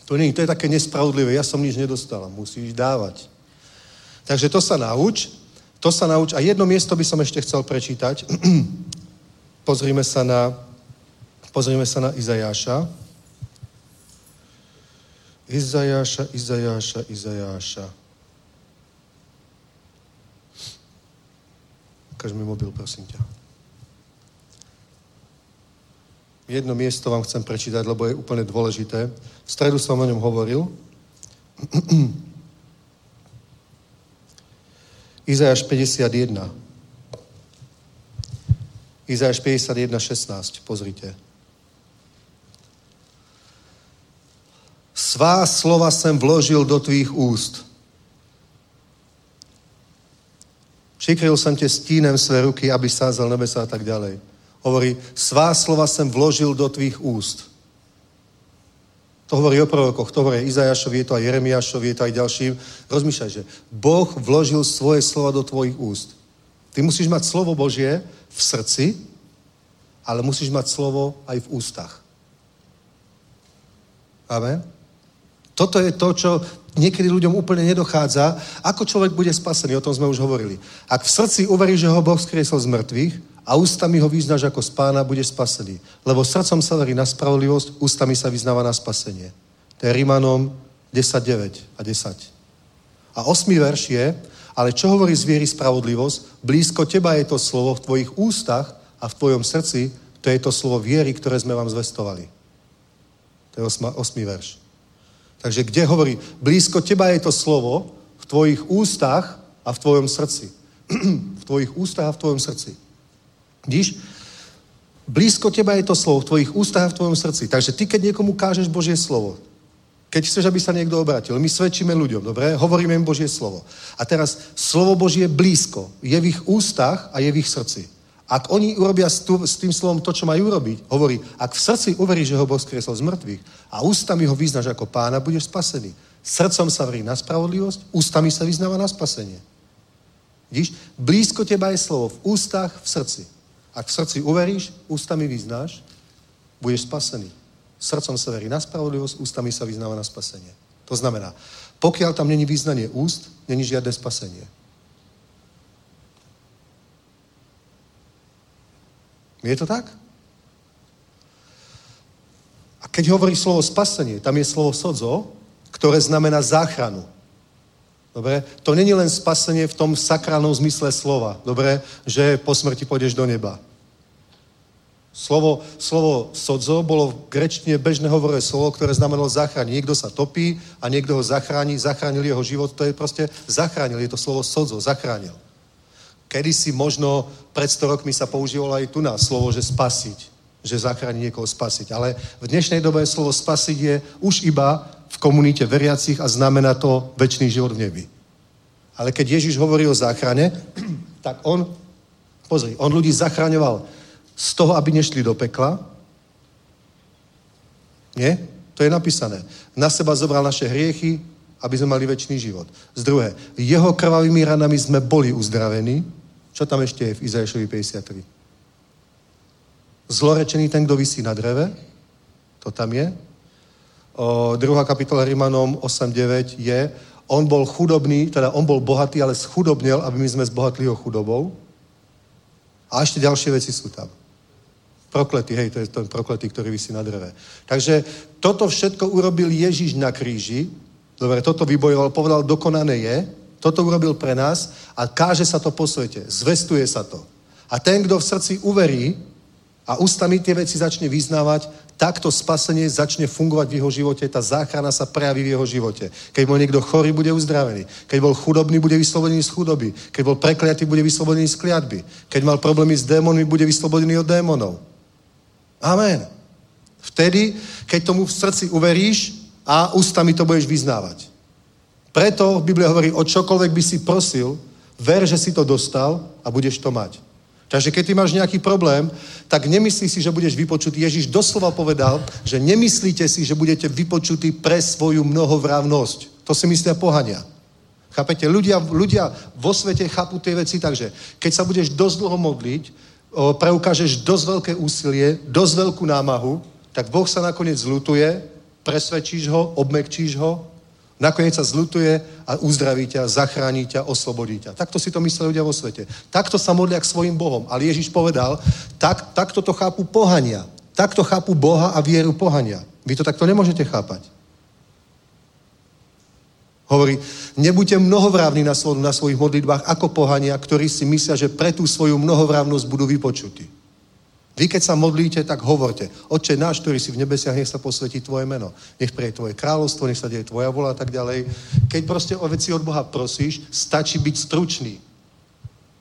To nie, to je také nespravodlivé, ja som nič nedostala, musíš dávať. Takže to sa nauč, to sa nauč. A jedno miesto by som ešte chcel prečítať. Pozrime sa na, pozrime sa na Izajáša. Izajáša, Izajáša, Izajáša. Ukáž mi mobil, prosím ťa. Jedno miesto vám chcem prečítať, lebo je úplne dôležité. V stredu som o ňom hovoril. Izajáš päťdesiatjeden. Izajáš päťdesiatjeden šestnásť, pozrite. Svá slova jsem vložil do tvých úst. Přikryl jsem tě stínem své ruky, aby sázel nebesa a tak ďalej. Hovorí, svá slova jsem vložil do tvých úst. To hovorí o prorokoch, to hovorí Izajášovi, je to aj Jeremiášovi, je to aj ďalším. Rozmýšľaj, že Boh vložil svoje slova do tvojich úst. Ty musíš mať slovo Božie v srdci, ale musíš mať slovo aj v ústach. Amen? Toto je to, čo niekedy ľuďom úplne nedochádza. Ako človek bude spasený, o tom sme už hovorili. Ak v srdci uveríš, že ho Boh skriesol z mŕtvych a ústami ho vyznáš ako Pána, budeš spasený. Lebo srdcom sa verí na spravodlivosť, ústami sa vyznáva na spasenie. To je Rímanom desať, deväť a desať. A osmý verš je... Ale čo hovorí z viery spravodlivosť? Blízko teba je to slovo v tvojich ústach a v tvojom srdci, to je to slovo viery, ktoré sme vám zvestovali. To je osma, osmý verš. Takže kde hovorí? Blízko teba je to slovo v tvojich ústach a v tvojom srdci. V tvojich ústach a v tvojom srdci. Vidíš? Blízko teba je to slovo v tvojich ústach a v tvojom srdci. Takže ty, keď niekomu kážeš Božie slovo, keď chceš, aby sa niekto obrátil, my svedčíme ľuďom, dobre? Hovoríme im Božie slovo. A teraz slovo Božie je blízko, je v ich ústach a je v ich srdci. Ak oni urobia s tým slovom to, čo majú robiť, hovorí, ak v srdci uveríš, že ho Boh skriesol z mŕtvych a ústami ho vyznáš ako Pána, budeš spasený. Srdcom sa verí na spravodlivosť, ústami sa vyznáva na spasenie. Vidíš? Blízko teba je slovo v ústach, v srdci. Ak v srdci uveríš, ústami vyznáš, budeš spasený. Srdcom sa verí na spravodlivosť, ústami sa vyznáva na spasenie. To znamená, pokiaľ tam není vyznanie úst, není žiadne spasenie. Je to tak? A keď hovorí slovo spasenie, tam je slovo sodzo, ktoré znamená záchranu. Dobre? To není len spasenie v tom sakrálnom zmysle slova. Dobre? Že po smrti pôjdeš do neba. Slovo, slovo sodzo bolo v grečtine bežné hovorové slovo, ktoré znamenalo zachrániť. Niekto sa topí a niekto ho zachráni, zachránil jeho život, to je proste zachránil, je to slovo sodzo, zachránil. Kedysi možno pred sto rokmi sa používalo aj tu na slovo, že spasiť, že zachráni niekoho spasiť. Ale v dnešnej dobe slovo spasiť je už iba v komunite veriacich a znamená to večný život v nebi. Ale keď Ježiš hovorí o záchrane, tak on, pozri, on ľudí zachraňoval z toho, aby nešli do pekla. Nie? To je napísané. Na seba zobral naše hriechy, aby sme mali večný život. Z druhé, jeho krvavými ranami sme boli uzdravení. Čo tam ešte je v Izajášovi päťdesiattri? Zlorečený ten, kdo visí na dreve. To tam je. O, druhá kapitola Rímanom osem deväť je, on bol chudobný, teda on bol bohatý, ale schudobnil, aby my sme zbohatli ho chudobou. A ešte ďalšie veci sú tam. Prokletý, hej, to je ten prokletý, ktorý visí na dreve. Takže toto všetko urobil Ježiš na kríži. Dobre, toto vybojoval, povedal, dokonané je. Toto urobil pre nás a káže sa to po svete. Zvestuje sa to. A ten, kto v srdci uverí a ústami tie veci začne vyznávať, takto spasenie začne fungovat v jeho životě, ta záchrana se prejaví v jeho životě. Keď byl někdo chorý, bude uzdravený. Keď byl chudobný, bude vyslobodený z chudoby. Keď byl prekliatý, bude vyslobodený z kliatby. Keď mal problémy s démonmi, bude vyslobodený od démonů. Amen. Vtedy, keď tomu v srdci uveríš a ústami to budeš vyznávat. Preto Biblia hovorí, o čokoľvek by si prosil, ver, že si to dostal a budeš to mať. Takže keď ty máš nějaký problém, tak nemyslí si, že budeš vypočutý. Ježíš doslova povedal, že nemyslíte si, že budete vypočutý pre svoju mnohovrávnosť. To si myslia pohania. Chápete? Ľudia, ľudia vo svete chápu tie veci, takže keď sa budeš dosť dlho modliť, preukážeš dosť veľké úsilie, dosť veľkú námahu, tak Boh sa nakoniec zľutuje, presvedčíš ho, obmekčíš ho, nakoniec sa zľutuje a uzdraví ťa, zachrání ťa, oslobodí ťa. Takto si to mysleli ľudia vo svete. Takto sa modlia k svojim bohom. Ale Ježíš povedal, tak, takto to chápu pohania. Takto chápu Boha a vieru pohania. Vy to takto nemôžete chápať. Hovorí, nebuďte mnohovrávni na, svoj, na svojich modlitbách ako pohania, ktorí si myslia, že pre tú svoju mnohovrávnosť budú vypočutí. Vy, keď sa modlíte, tak hovorte. Otče náš, ktorý si v nebesiach, nech sa posvetí tvoje meno. Nech prejde tvoje kráľovstvo, nech sa deje tvoja vôľa a tak ďalej. Keď proste o veci od Boha prosíš, stačí byť stručný.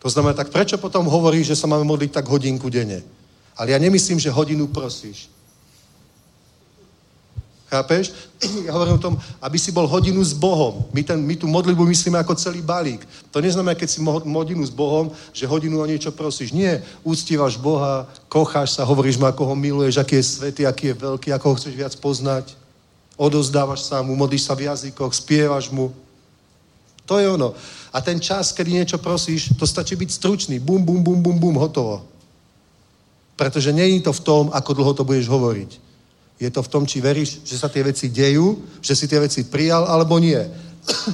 To znamená, tak prečo potom hovoríš, že sa máme modliť tak hodinku denne? Ale ja nemyslím, že hodinu prosíš. Chápeš? Ja hovorím o tom, aby si bol hodinu s Bohom. My, ten, my tú modlitbu myslíme ako celý balík. To neznamená, keď si hodinu s Bohom, že hodinu o niečo prosíš. Nie, úctívaš Boha, kocháš sa, hovoríš mu, ako ho miluješ, aký je svätý, aký je veľký, ako ho chceš viac poznať. Odozdávaš sa mu, modlíš sa v jazykoch, spievaš mu. To je ono. A ten čas, kedy niečo prosíš, to stačí byť stručný. Bum, bum, bum, bum, bum, hotovo. Pretože nie je to v tom, ako dlho to budeš hovoriť. Je to v tom, či veríš, že sa tie veci dejú, že si tie veci prijal, alebo nie.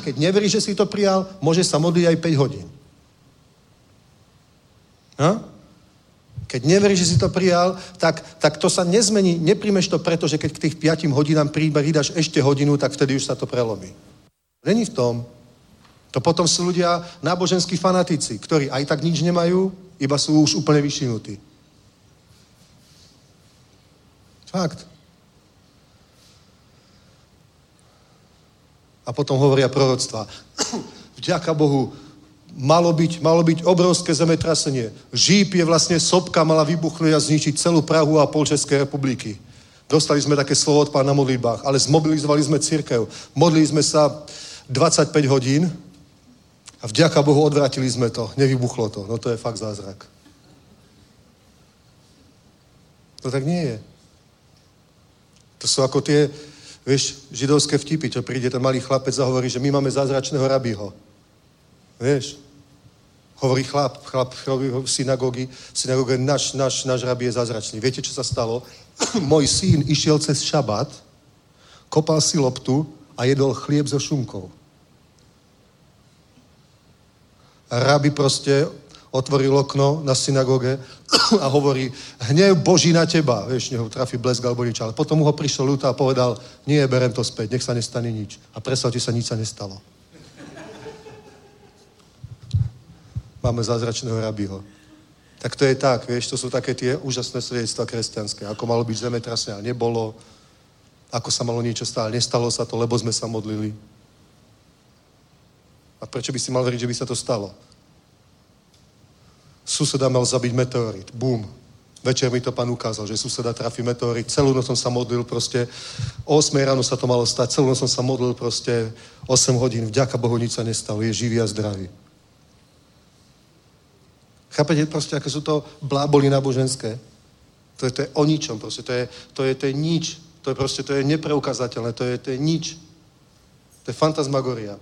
Keď neveríš, že si to prijal, môže sa modliť aj päť hodín. Ha? Keď neveríš, že si to prijal, tak, tak to sa nezmení. Nepríjmeš to preto, že keď k tých piatim hodinám pridáš ešte hodinu, tak vtedy už sa to prelomí. Není v tom. To potom sú ľudia náboženskí fanatici, ktorí aj tak nič nemajú, iba sú už úplne vyšinutí. Fakt. A potom hovoria proroctva. Vďaka Bohu, malo byť, malo byť obrovské zemetrasenie. Žíp je vlastne sopka, mala vybuchnúť a zničiť celú Prahu a pol Českej republiky. Dostali sme také slovo od pána na modlitbách, ale zmobilizovali sme cirkev. Modlili sme sa dvadsaťpäť hodín a vďaka Bohu odvrátili sme to. Nevybuchlo to. No to je fakt zázrak. To tak nie je. To sú ako tie... Víš, židovské vtipy, čo príde ten malý chlapec a hovorí, že my máme zázračného rabího. Víš? Hovorí chlap, chlap v synagóge, v synagóge náš, náš, náš rabí je zázračný. Viete, čo sa stalo? Môj syn išiel cez šabát, kopal si loptu a jedol chlieb so šunkou. Rabí proste otvoril okno na synagóge a hovorí, hnev Boží na teba. Vieš, neho trafí blesk alebo nič. Ale potom mu ho prišiel ľúto a povedal, nie, berem to späť, nech sa nestane nič. A predstavte sa, nič sa nestalo. Máme zázračného rabího. Tak to je tak, vieš, to sú také tie úžasné svedectvá kresťanské. Ako malo byť zemetrasenie, ale nebolo. Ako sa malo niečo stále, nestalo sa to, lebo sme sa modlili. A prečo by si mal veriť, že by sa to stalo? suseda měl zabít meteorit. Bum. Večer mi to pan ukázal, že suseda trafí meteorit. Celou noc jsem se modlil prostě. O osm ráno se to malo stát. Celou noc jsem se modlil prostě osm hodin. Vďaka Bohu nic se nestalo. Je živý a zdravý. Chápete prostě, jaké jsou to bláboli náboženské? To je, to je o ničom prostě. To je, to je, to je nič. To je prostě, to je nepreukazatelné. To je, to je nič. To je fantasmagoria.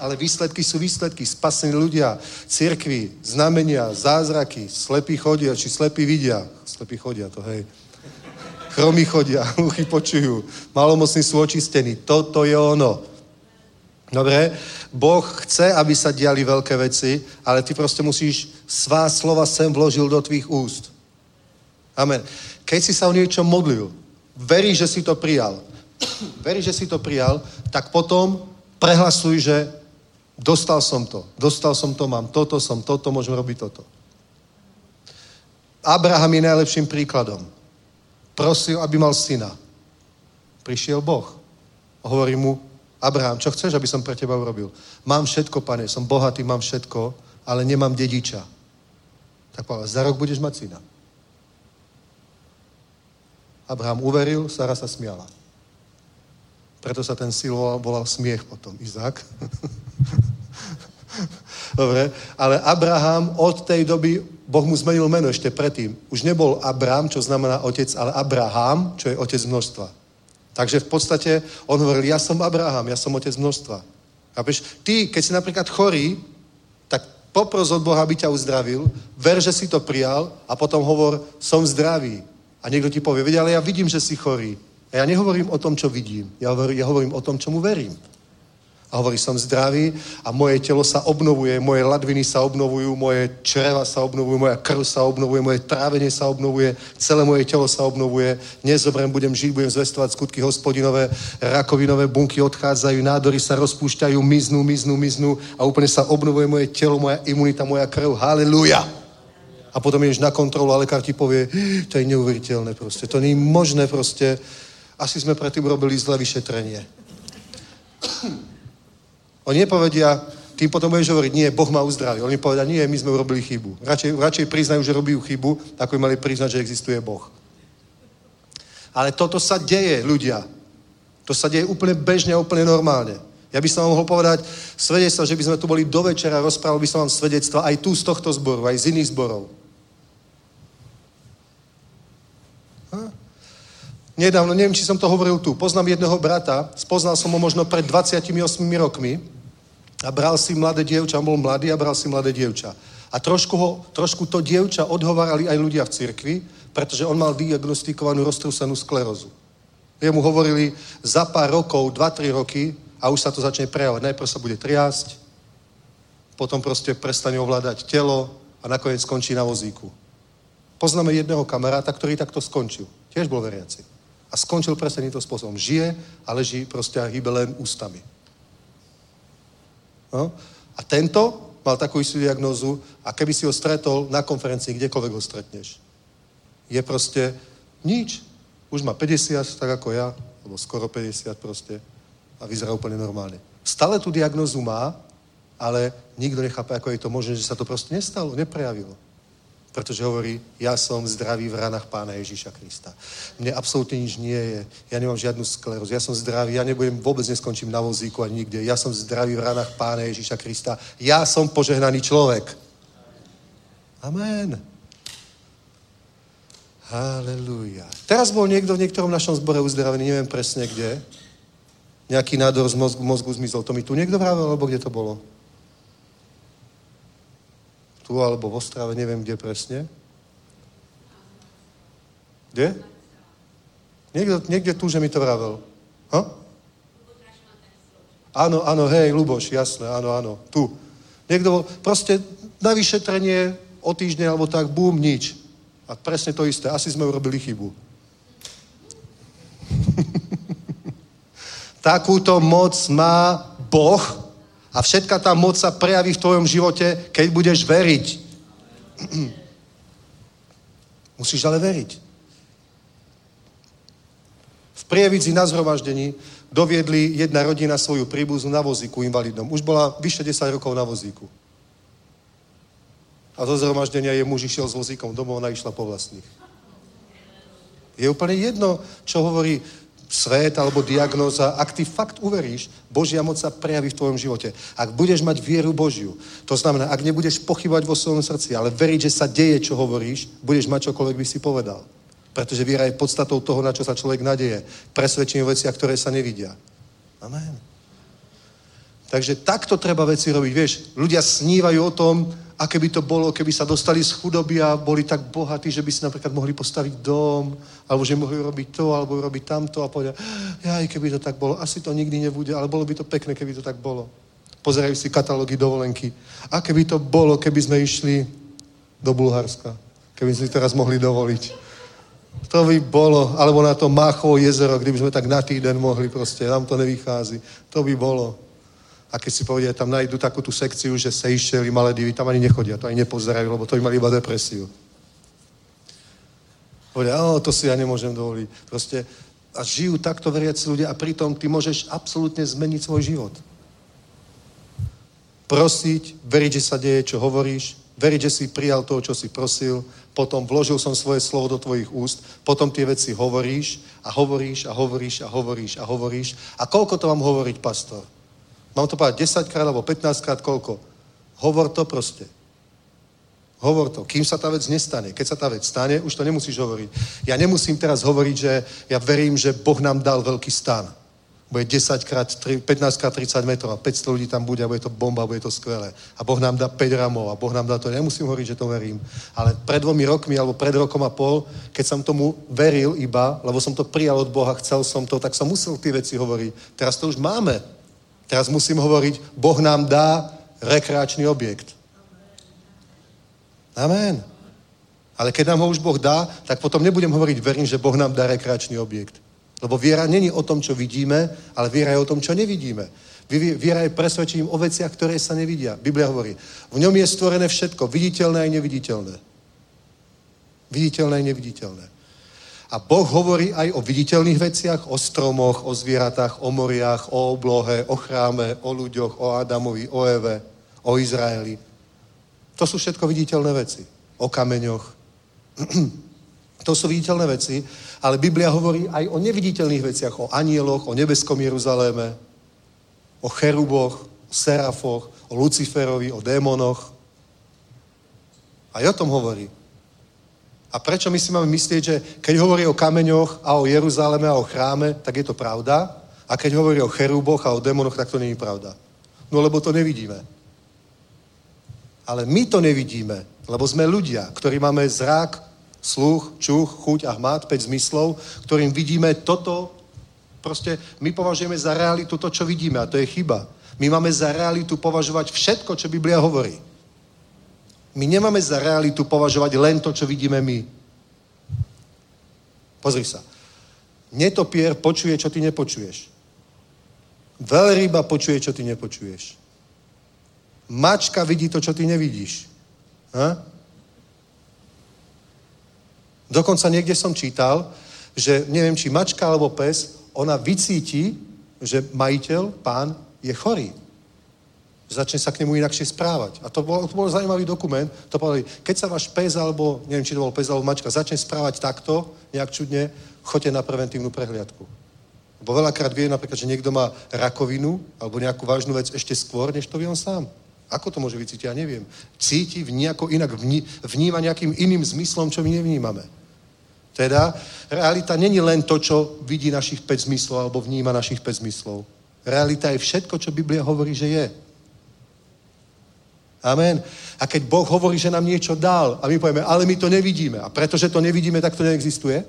Ale výsledky jsou výsledky. Spasení ľudia, církví, znamenia, zázraky, slepí chodia, či slepí vidia. Slepí chodia, to hej. Chromí chodia, hluchí počujú. Malomocní sú očistení. Toto je ono. Dobre? Boh chce, aby sa diali veľké veci, ale ty prostě musíš svá slova sem vložil do tvých úst. Amen. Keď si sa o niečo modlil, veríš, že si to prijal, veríš, že si to prijal, tak potom prehlasuj, že dostal som to, dostal som to, mám toto, som toto, môžem robiť toto. Abraham je najlepším príkladom. Prosil, aby mal syna. Prišiel Boh. Hovorí mu, Abraham, čo chceš, aby som pre teba urobil? Mám všetko, pane, som bohatý, mám všetko, ale nemám dediča. Tak povedal, za rok budeš mať syna. Abraham uveril, Sara sa smiala. Preto sa ten síl volal, volal smiech potom, Izák. Dobre, ale Abraham od tej doby, Boh mu zmenil meno ešte predtým. Už nebol Abraham, čo znamená otec, ale Abraham, čo je otec množstva. Takže v podstate on hovoril, ja som Abraham, ja som otec množstva. Chápeš? Ty, keď si napríklad chorý, tak popros od Boha, aby ťa uzdravil, ver, že si to prijal a potom hovor, som zdravý. A niekto ti povie, veď, ale ja vidím, že si chorý. A já nehovorím o tom, čo vidím. Já hovorím, já hovorím o tom, čemu verím. A hovorím, som zdravý a moje tělo sa obnovuje, moje ladviny sa obnovujú, moje čreva sa obnovujú, moja krv sa obnovuje, moje trávenie sa obnovuje, celé moje tělo sa obnovuje. Nezobrem, budem žiť, budem zvestovať skutky hospodinové, rakovinové bunky odchádzajú, nádory sa rozpúšťajú, miznú, miznú, miznú a úplne sa obnovuje moje tělo, moja imunita, moja krv. Haleluja! A potom ideš na kontrolu a lekár ti povie, to je neuveriteľné prostě, to není možné prostě. Asi sme predtým robili zlé vyšetrenie. Oni nepovedia, tým potom budeš hovoriť, nie, Boh ma uzdraví. Oni povedia, nie, my sme urobili chybu. Radšej, radšej priznajú, že robí chybu, ako by mali priznať, že existuje Boh. Ale toto sa deje, ľudia. To sa deje úplne bežne a úplne normálne. Ja by som vám mohol povedať svedectva, že by sme tu boli do večera, rozprával by som vám svedectva aj tu z tohto zboru, aj z iných zborov. Nedávno, neviem, či som to hovoril tu, poznám jedného brata, spoznal som ho možno pred dvadsiatimi ôsmimi rokmi a bral si mladé dievča, on bol mladý a bral si mladé dievča. A trošku, ho, trošku to dievča odhovárali aj ľudia v cirkvi, pretože on mal diagnostikovanú roztrusenú sklerózu. Jemu hovorili za pár rokov, dva tri roky a už sa to začne prejavať. Najprv sa bude triasť, potom proste prestane ovládať telo a nakoniec skončí na vozíku. Poznáme jedného kamaráta, ktorý takto skončil. Tiež bol veriaci. A skončil presne týmto spôsobom. Žije a leží prostě a hýbe len ústami. No? A tento mal takú istú diagnózu a keby si ho stretol na konferencii, kdekoľvek ho stretneš, je prostě nič. Už má päťdesiat, tak ako ja, alebo skoro päťdesiat prostě a vyzerá úplne normálne. Stále tú diagnózu má, ale nikto nechápe, ako je to možné, že sa to prostě nestalo, neprejavilo. Protože hovorí, já jsem zdravý v ranách Pána Ježíša Krista. Mne absolutně nič nie je, já nemám žádnou sklerózu, já jsem zdravý, já nebudem, vůbec neskončím na vozíku ani nikde, já jsem zdravý v ranách Pána Ježíša Krista, já jsem požehnaný člověk. Amen. Haleluja. Teraz byl někdo v některém našem zbore uzdravený, nevím přesně kde, nějaký nádor z mozgu, mozgu zmizol, to mi tu někdo vravil, nebo kde to bylo? Tu alebo v Ostrave, neviem kde presne. Kde? Niekde, niekde tu, že mi to vravel. Ha? Áno, áno, hej, Luboš, jasné, áno, áno, tu. Niekto bol, proste na vyšetrenie o týždeň alebo tak, bum, nič. A presne to isté, asi sme urobili chybu. Takúto moc má Boh. A všetka tá moc sa prejaví v tvojom živote, keď budeš veriť. Musíš ale veriť. V Prievidzi na zhromaždení doviedli jedna rodina svoju príbuznú na vozíku invalidnom. Už bola vyše desať rokov na vozíku. a zo zhromaždenia jej muž išiel s vozíkom domov, ona išla po vlastných. Je úplne jedno, čo hovorí svet alebo diagnóza, ak ty fakt uveríš, Božia moc sa prejaví v tvojom živote. Ak budeš mať vieru Božiu, to znamená, ak nebudeš pochybovať vo svojom srdci, ale veriť, že sa deje, čo hovoríš, budeš mať čokoľvek by si povedal. Pretože víra je podstatou toho, na čo sa človek nadeje. Presvedčenie o veciach, ktoré sa nevidia. Amen. Takže takto treba veci robiť. Vieš, ľudia snívajú o tom, aké by to bolo, keby sa dostali z chudoby a boli tak bohatí, že by si napríklad mohli postaviť dom, alebo že mohli robiť to, alebo robiť tamto a povedať, jaj, keby to tak bolo, asi to nikdy nebude, ale bolo by to pekné, keby to tak bolo. Pozerajú si katalógy dovolenky. A keby to bolo, keby sme išli do Bulharska, keby sme si teraz mohli dovoliť. To by bolo, alebo na to Máchovo jezero, kdyby sme tak na týden mohli proste, nám to nevychází. To by bolo. A keď si povedia, tam najdu takú tú sekciu, že Seychely, Maledivy, tam ani nechodia, to ani nepozerajú, lebo to by mali iba depresiu. Povedia, o, to si ja nemôžem dovoliť. Proste, a žijú takto veriaci ľudia a pritom ty môžeš absolútne zmeniť svoj život. Prosiť, veriť, že sa deje, čo hovoríš, veriť, že si prijal toho, čo si prosil, potom vložil som svoje slovo do tvojich úst, potom tie veci hovoríš a hovoríš a hovoríš a hovoríš a hovoríš. A koľko to mám hovoriť, pastor? Mám to povedať desaťkrát alebo pätnásťkrát, koľko? Hovor to proste. Hovor to, kým sa tá vec nestane. Keď sa tá vec stane, už to nemusíš hovoriť. Ja nemusím teraz hovoriť, že ja verím, že Boh nám dal veľký stan. Bude desať krát, pätnásť krát tridsať metrov a päťsto ľudí tam bude a bude to bomba, bude to skvelé. A Boh nám dá päť ramov a Boh nám dá to. Nemusím hovoriť, že to verím. Ale pred dvomi rokmi alebo pred rokom a pol, keď som tomu veril iba, lebo som to prijal od Boha, chcel som to, tak som musel tie veci hovoriť. Teraz to už máme. Teraz musím hovoriť, Boh nám dá rekreačný objekt. Amen. Ale keď nám ho už Boh dá, tak potom nebudem hovoriť, verím, že Boh nám dá rekreačný objekt. Lebo viera není o tom, čo vidíme, ale viera je o tom, čo nevidíme. Viera je presvedčením o veciach, ktoré sa nevidia. Biblia hovorí, v ňom je stvorené všetko, viditeľné aj neviditeľné. Viditeľné aj neviditeľné. A Boh hovorí aj o viditeľných veciach, o stromoch, o zvieratách, o moriach, o oblohe, o chráme, o ľuďoch, o Adamovi, o Eve, o Izraeli. To sú všetko viditeľné veci. O kameňoch. To sú viditeľné veci, ale Biblia hovorí aj o neviditeľných veciach, o anieloch, o nebeskom Jeruzaléme, o cheruboch, o serafoch, o Luciferovi, o démonoch. Aj o tom hovorí. A prečo my si máme myslieť, že keď hovorí o kameňoch a o Jeruzaleme a o chráme, tak je to pravda, a keď hovorí o cheruboch a o démonoch, tak to nie je pravda. No lebo to nevidíme. Ale my to nevidíme, lebo sme ľudia, ktorí máme zrak, sluch, čuch, chuť a hmat, päť zmyslov, ktorým vidíme toto, proste my považujeme za realitu to, čo vidíme, a to je chyba. My máme za realitu považovať všetko, čo Biblia hovorí. My nemáme za realitu považovať len to, čo vidíme my. Pozri sa. Netopier počuje, čo ty nepočuješ. Veľryba počuje, čo ty nepočuješ. Mačka vidí to, čo ty nevidíš. Ha? Dokonca niekde som čítal, že neviem, či mačka alebo pes, ona vycíti, že majiteľ, pán, je chorý. Začne sa k nemu inakšie správať. A to bol, to bol zaujímavý dokument. To povedali, keď sa váš pes alebo, neviem, či to bol pes alebo mačka, začne správať takto, nejak čudne, choďte na preventívnu prehliadku. Lebo veľakrát vie napríklad, že niekto má rakovinu alebo nejakú vážnu vec ešte skôr, než to vie on sám. Ako to môže vycítiť? Ja neviem. Cíti nejako inak, vníma nejakým iným zmyslom, čo my nevnímame. Teda realita není len to, čo vidí našich päť zmyslov alebo vníma našich päť zmyslov. Realita je všetko, čo Biblia hovorí, že je. Amen. A keď Boh hovorí, že nám niečo dal a my povieme, ale my to nevidíme. A pretože to nevidíme, tak to neexistuje.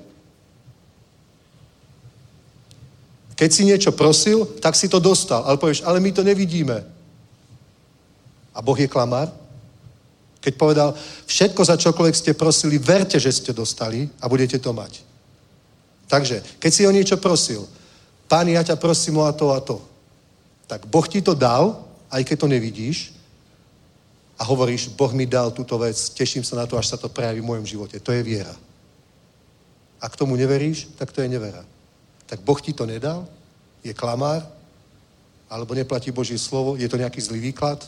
Keď si niečo prosil, tak si to dostal. Ale povieš, ale my to nevidíme. A Boh je klamár? Keď povedal, všetko, za čokoľvek ste prosili, verte, že ste dostali a budete to mať. Takže, keď si o niečo prosil, Páni, ja ťa prosím o to a to, tak Boh ti to dal, aj keď to nevidíš, a hovoríš, Boh mi dal túto vec, teším sa na to, až sa to prejaví v mojom živote. To je viera. A k tomu neveríš, tak to je nevera. Tak Boh ti to nedal, je klamár, alebo neplatí Božie slovo, je to nejaký zlý výklad.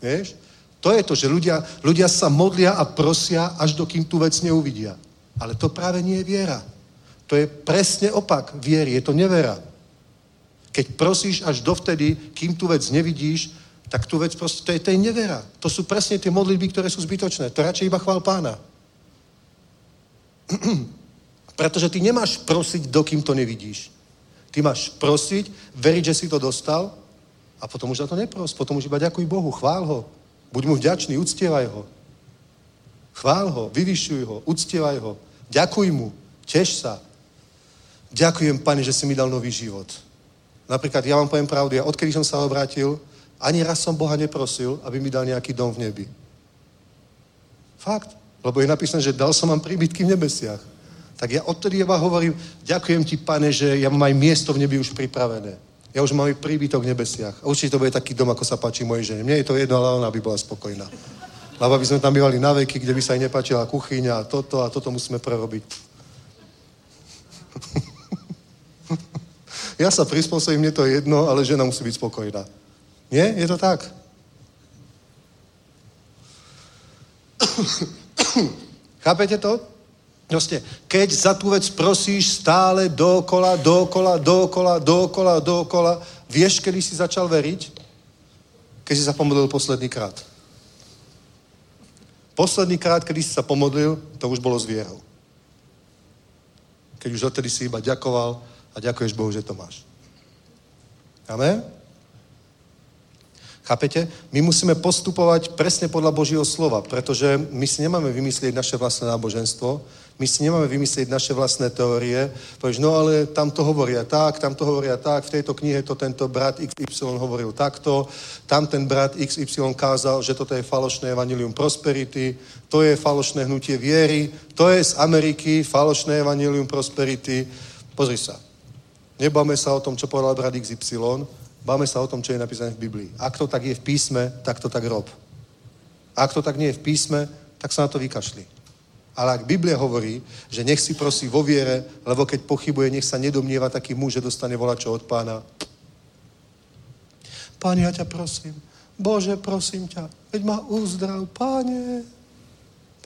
Vieš? To je to, že ľudia, ľudia sa modlia a prosia, až dokým tú vec neuvidia. Ale to práve nie je viera. To je presne opak viery, je to nevera. Keď prosíš až dovtedy, kým tú vec nevidíš, tak tú vec proste, to je, to je nevera. To sú presne tie modlitby, ktoré sú zbytočné. To radšej iba chvál Pána. Pretože ty nemáš prosiť, dokým to nevidíš. Ty máš prosiť, veriť, že si to dostal a potom už za to nepros. Potom už iba ďakuj Bohu, chvál ho. Buď mu vďačný, uctievaj ho. Chvál ho, vyvyšuj ho, uctievaj ho. Ďakuj mu, teš sa. Ďakujem, Pane, že si mi dal nový život. Napríklad, ja vám poviem pravdu, ja odkedy som sa obrátil, ani raz som Boha neprosil, aby mi dal nejaký dom v nebi. Fakt. Lebo je napísané, že dal som vám príbytky v nebesiach. Tak ja odtedy iba hovorím, ďakujem ti, Pane, že ja mám aj miesto v nebi už pripravené. Ja už mám aj príbytok v nebesiach. A určite to bude taký dom, ako sa páči mojej žene. Mne je to jedno, ale ona by bola spokojná. Lebo by sme tam bývali na veky, kde by sa aj nepáčila kuchyňa a toto a toto musíme prerobiť. Ja sa prispôsobím, mne to je jedno, ale žena musí byť spokojná. Nie? Je to tak? Chápete to? Proste, keď za tú vec prosíš stále dookola, dookola, dookola, dookola, dookola, vieš, kedy si začal veriť? Keď si sa pomodlil posledný krát. Posledný krát, kedy si sa pomodlil, to už bolo s vierou. Keď už odtedy si iba ďakoval a ďakuješ Bohu, že to máš. Amen? Chápete? My musíme postupovať presne podľa Božího slova, pretože my si nemáme vymyslieť naše vlastné náboženstvo, my si nemáme vymyslieť naše vlastné teórie, pretože no ale tam to hovoria tak, tam to hovoria tak, v tejto knihe to tento brat iks ypsilon hovoril takto, tam ten brat iks ypsilon kázal, že toto je falošné evangelium prosperity, to je falošné hnutie viery, to je z Ameriky falošné evangelium prosperity. Pozri sa, nebáme sa o tom, čo povedal brat iks ypsilon, báme sa o tom, čo je napísané v Biblii. Ak to tak je v písme, tak to tak rob. Ak to tak nie je v písme, tak sa na to vykašli. Ale ak Biblia hovorí, že nech si prosí vo viere, lebo keď pochybuje, nech sa nedomnieva taký muž, že dostane volačo od Pána. Páne, ja ťa prosím. Bože, prosím ťa, veď ma uzdrav. Páne,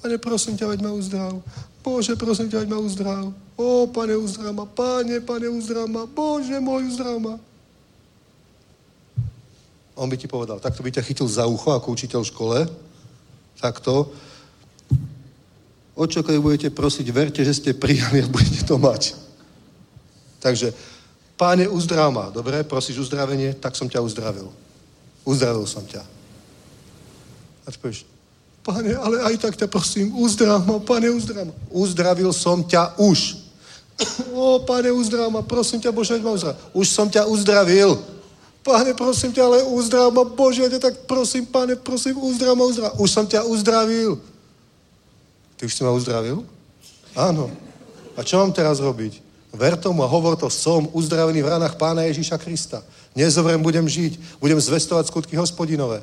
Páne, prosím ťa, veď ma uzdrav. Bože, prosím ťa, veď ma uzdrav. Ó, Pane, uzdrav ma. Páne, Pane, uzdrav ma. Bože môj, uzdrav ma. On by ti povedal, tak to by ťa chytil za ucho ako učiteľ v škole, takto. O čo, keď budete prosiť, verte, že ste prijali a budete to mať. Takže, Páne, uzdrav ma. Dobre, prosíš uzdravenie, tak som ťa uzdravil. Uzdravil som ťa. A ty povieš, Páne, ale aj tak ťa prosím, uzdrav ma, Páne, uzdrav ma. Uzdravil som ťa už. Ó, Páne, uzdrav ma, prosím ťa, Bože, ma uzdrav. Už som ťa uzdravil. Páne, prosím ťa, ale uzdrav ma, Bože, ja ťa tak prosím, Páne, prosím, uzdrav ma, uzdrav. Už som ťa uzdravil. Ty už si ma uzdravil? Áno. A čo mám teraz robiť? Ver tomu a hovor to, som uzdravený v ranách Pána Ježíša Krista. Nezomrem, budem žiť, budem zvestovať skutky hospodinové.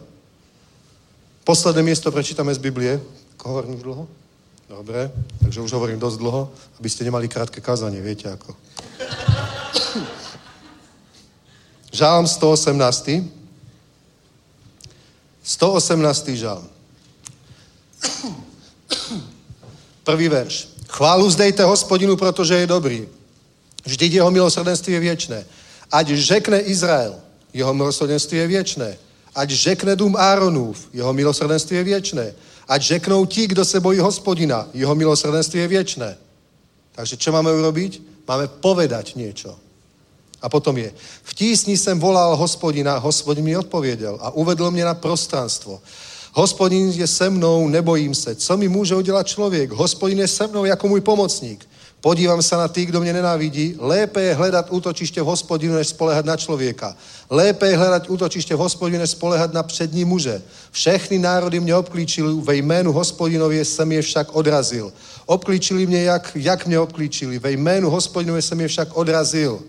Posledné miesto prečítame z Biblie. Hovorím dlho? Dobre, takže už hovorím dosť dlho, aby ste nemali krátke kázanie, viete ako. Žalm sto osemnásty. sto osemnásty žalm. Prvý verš. Chválu zdejte Hospodinu, protože je dobrý. Vždyť jeho milosrdenství je věčné. Ať řekne Izrael, jeho milosrdenství je věčné. Ať řekne dům Áronův, jeho milosrdenství je věčné. Ať řeknou ti, kdo se bojí Hospodina, jeho milosrdenství je věčné. Takže čo máme urobiť? Máme povedať niečo. A potom je, v tísni jsem volal Hospodina, Hospodin mi odpověděl a uvedl mě na prostranstvo. Hospodin je se mnou, nebojím se. Co mi může udělat člověk? Hospodin je se mnou jako můj pomocník. Podívám se na ty, kdo mě nenávidí. Lépe je hledat útočiště v Hospodinu, než spoléhat na člověka. Lépe je hledat útočiště v Hospodinu, než spoléhat na přední muže. Všechny národy mě obklíčili, ve jménu Hospodinově jsem je však odrazil. Obklíčili mě, jak, jak mě obklíčili. Ve jménu Hospodinově jsem je však odrazil.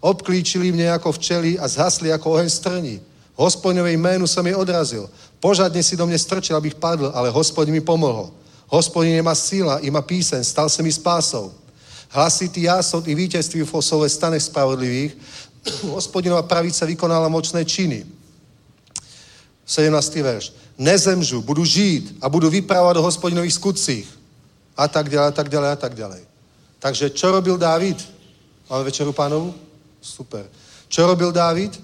Obklíčili mě jako včely a zhasli jako oheň strní. Hospodinové jménu jsem je odrazil. Požadně si do mě strčil, abych padl, ale Hospodin mi pomohl. Hospodin je má síla, i má píseň, stal se mi spásou. Hlasitý jásot i vítězství v osové stanech spravodlivých. Hospodinova pravice vykonala mocné činy. sedmnáctý verš. Nezemžu, budu žít a budu vyprávat o Hospodinových skutcích. A tak dále, a tak dále, a tak dále. Takže čo robil Dávid? Máme večeru pánovu? Super. Čo robil Dávid?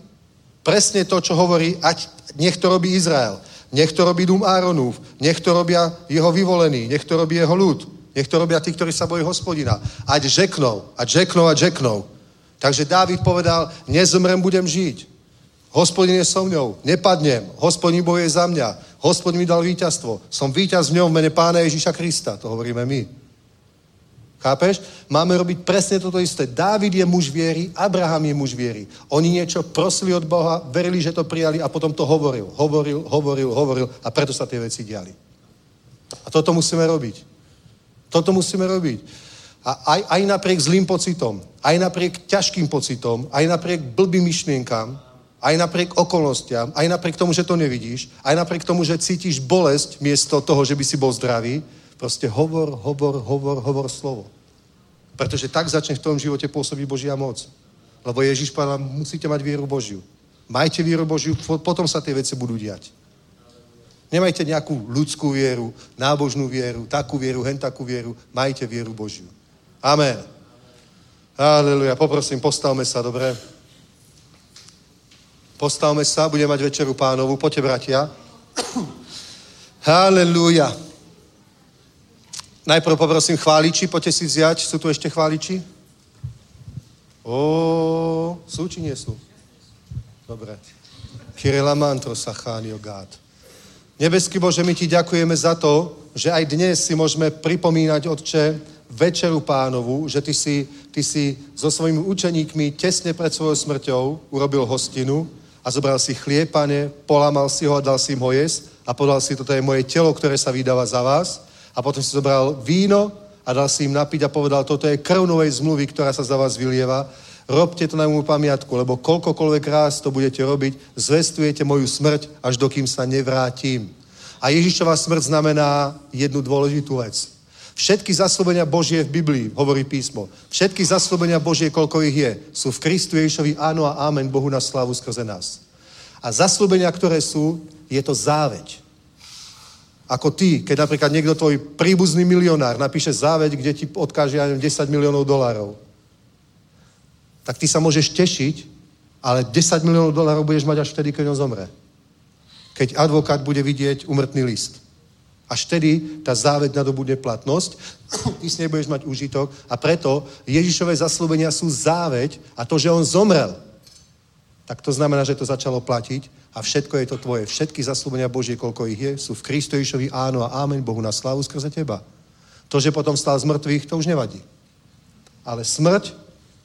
Presne to, čo hovorí, ať nech to robí Izrael. Nech to robí dům Áronův, nech to robia jeho vyvolený, nech to robí jeho ľud, nech to robia tí, ktorí sa bojí Hospodina. Ať žeknou, ať žeknou, ať žeknou. Takže Dávid povedal, nezmrem, budem žiť. Hospodin je so mnou, nepadnem, Hospodin bojuje za mňa, Hospodin mi dal víťazstvo, som víťaz v ňom v mene Pána Ježíša Krista, to hovoríme my. Chápeš? Máme robiť presne toto isté. Dávid je muž viery, Abraham je muž viery. Oni niečo prosili od Boha, verili, že to prijali a potom to hovoril, hovoril, hovoril, hovoril a preto sa tie veci diali. A toto musíme robiť. Toto musíme robiť. A aj, aj napriek zlým pocitom, aj napriek ťažkým pocitom, aj napriek blbým myšlienkám, aj napriek okolnostiam, aj napriek tomu, že to nevidíš, aj napriek tomu, že cítiš bolesť miesto toho, že by si bol zdravý, proste hovor, hovor, hovor, hovor slovo. Pretože tak začne v tom živote pôsobiť Božia moc. Lebo Ježiš povedal, musíte mať vieru Božiu. Majte vieru Božiu, potom sa tie veci budú diať. Nemajte nejakú ľudskú vieru, nábožnú vieru, takú vieru, hen takú vieru. Majte vieru Božiu. Amen. Halleluja. Poprosím, postavme sa, dobre? Postavme sa, budeme mať večeru pánovu. Poďte, bratia. Halleluja. Najprv poprosím chváliči, poďte si vziať. Sú tu ešte chváliči? Ó, sú či nie sú? Dobre. Kyrilamantro sachánio gát. Nebeský Bože, my ti ďakujeme za to, že aj dnes si môžeme pripomínať, Otče, večeru pánovu, že ty si, ty si so svojimi učeníkmi tesne pred svojou smrťou urobil hostinu a zobral si chlieb, Pane, polamal si ho a dal si im ho jesť a podal si, toto je moje telo, ktoré sa vydáva za vás, a potom si zobral víno a dal si im napiť a povedal, toto je krv novej zmluvy, ktorá sa za vás vylieva, robte to na moju pamiatku, lebo koľkokoľvek raz to budete robiť, zvestujete moju smrť, až dokým sa nevrátim. A Ježišova smrť znamená jednu dôležitú vec. Všetky zaslúbenia Božie v Biblii, hovorí písmo. Všetky zaslúbenia Božie, koľko ich je, sú v Kristu Ježišovi áno a amen Bohu na slávu skrze nás. A zaslúbenia, ktoré sú, je to záveď. Ako ty, keď napríklad niekto, tvoj príbuzný milionár, napíše záveď, kde ti odkáže, ja neviem, desať miliónov dolárov. Tak ty sa môžeš tešiť, ale desať miliónov dolárov budeš mať až vtedy, keď on zomre. Keď advokát bude vidieť úmrtný list. Až tedy tá záveď nadobudne platnosť, ty s nej budeš mať úžitok a preto Ježišové zaslúbenia sú záveď a to, že on zomrel, tak to znamená, že to začalo platiť a všetko je to tvoje. Všetky zaslúbenia Božie, koľko ich je, sú v Kristu Ježišovi áno a amen Bohu na slávu skrze teba. To, že potom stál z mŕtvych, to už nevadí. Ale smrť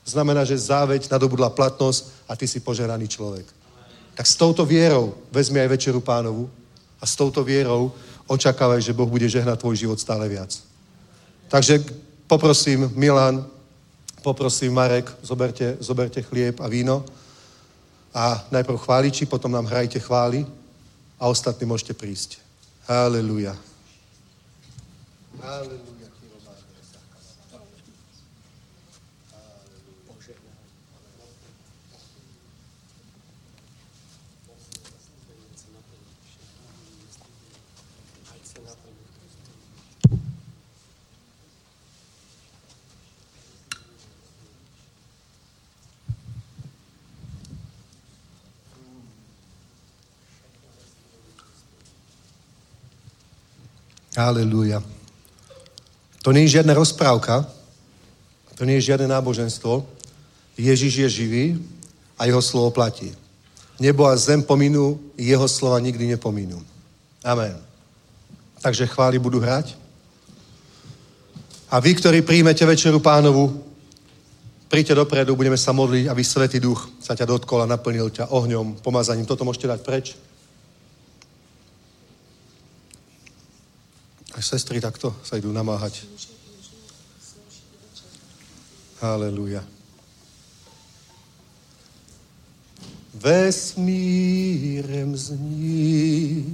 znamená, že záveď nadobudla platnosť a ty si požehnaný človek. Tak s touto vierou vezmi aj večeru pánovu a s touto vierou očakávaj, že Boh bude žehnať tvoj život stále viac. Takže poprosím Milan, poprosím Marek, zoberte, zoberte chlieb a víno a najprv chváliči, potom nám hrajte chvály a ostatní môžete prísť. Halleluja. Halleluja. Halleluja. To nie je žiadna rozprávka, to nie je žiadne náboženstvo. Ježiš je živý a jeho slovo platí. Nebo a zem pominú, jeho slova nikdy nepominú. Amen. Takže chvály budú hrať. A vy, ktorí príjmete večeru pánovu, príďte dopredu, budeme sa modliť, aby Svätý Duch sa ťa dotkol a naplnil ťa ohňom, pomazaním. Toto môžete dať preč. A sestry takto sa idú namáhať. Halleluja. Vesmírem zní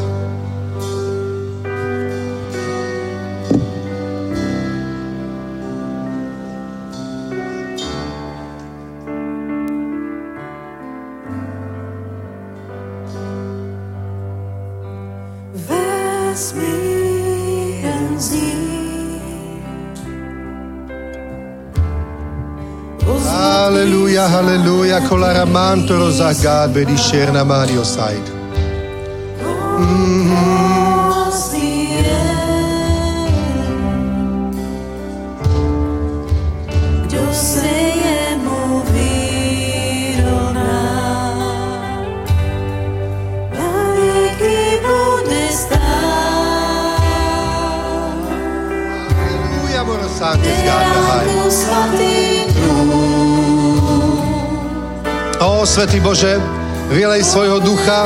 Haleluja, haleluja, kolaraman to rozagad, bedisher na Mario side. Haleluja, moro santes gada. O, Svätý Bože, vylej svojho ducha,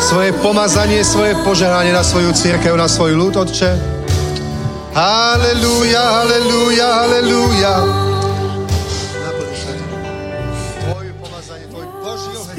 svoje pomazanie, svoje požehnanie na svoju cirkev, na svoj ľud, Otče. Halelúja, halelúja, halelúja. Naplň všetko. Tvoje pomazanie, tvoj Boží oheň.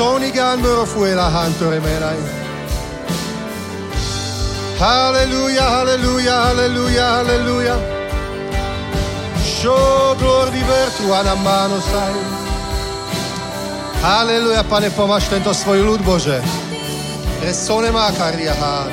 Sonigan Murfuela Hantore Merai. Hallelujah, hallelujah, hallelujah, hallelujah. Show glory di virtua na mano sai. Hallelujah, Pane, pomáš tento svůj lid, Bože. Resone ma caria ha.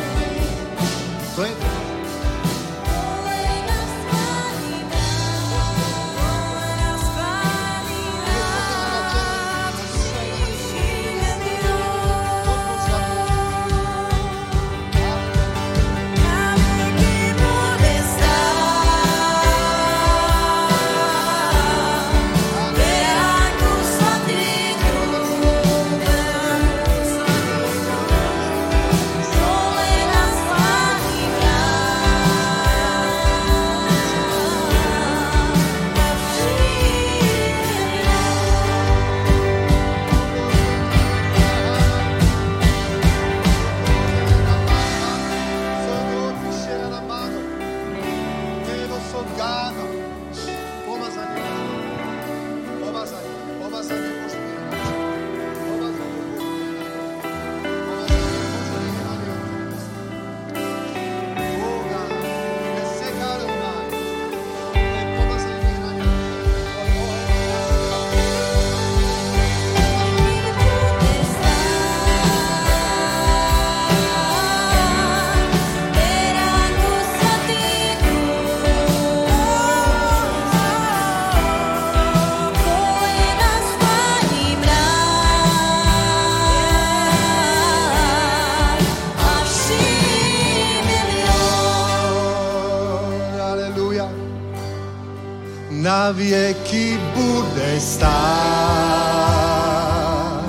na věky bude stát.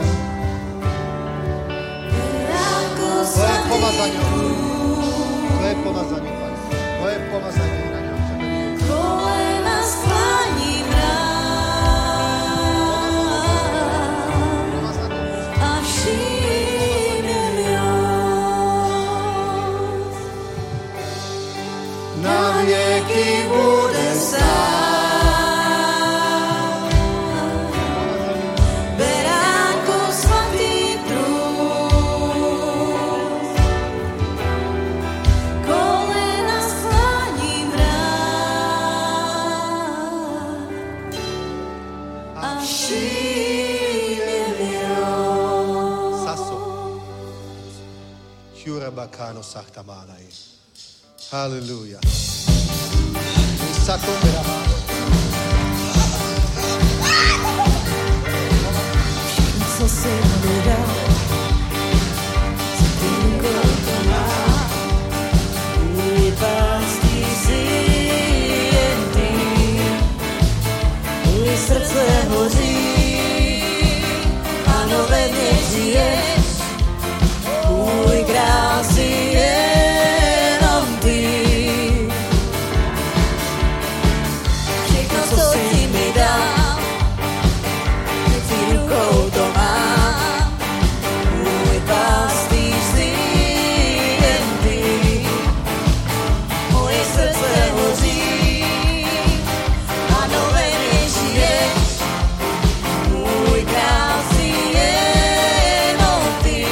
Tvoje pomazání, tvoje pomazání, tvoje pomazání na něm přebývá. Kolena sklání nám a všimne nás. Na věky bude stát. Bakano sahtamanai. Hallelujah. Co se mi dá, co týko to má, můj pánský zíj je ty, můj srdce hoří, ano ve mě žiješ, můj krásy jenom ty. Všechno, co si mi dám, si rukou to mám, můj pastýř si jen ty. Moje srdce hoří a nové než ješ, můj krásy jenom ty.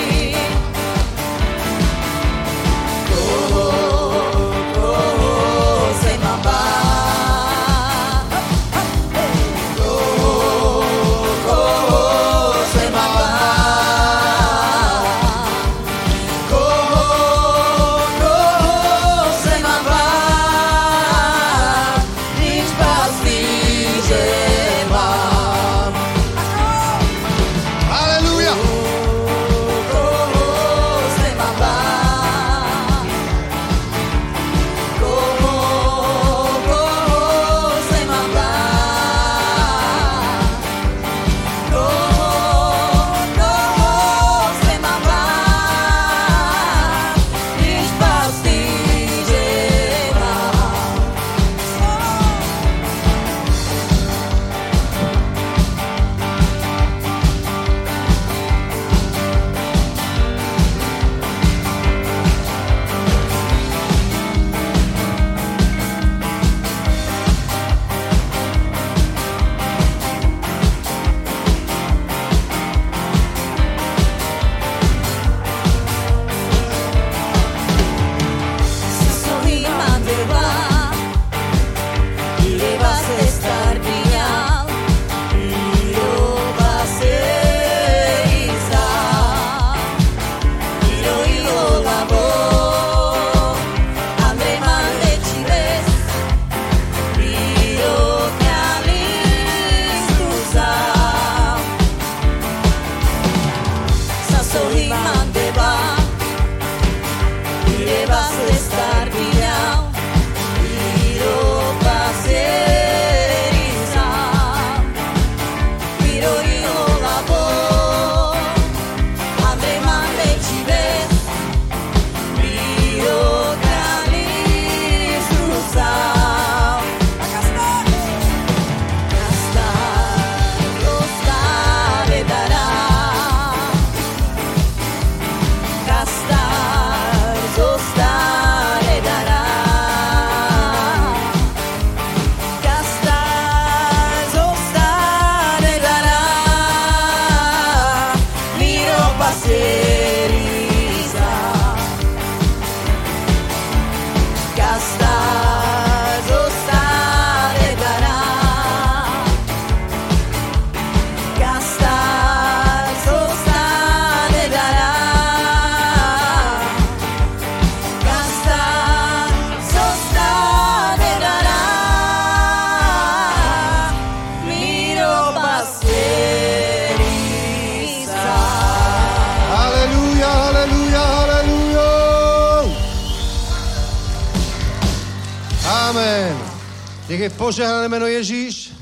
Nech je požehnané jméno Ježíš.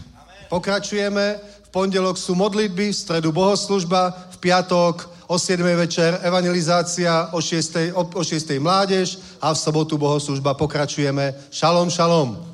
Pokračujeme. V pondělok jsou modlitby, v středu bohoslužba, v pátek o sedmé večer evangelizácia, o šesté o šesté mládež a v sobotu bohoslužba. Pokračujeme. Šalom, šalom.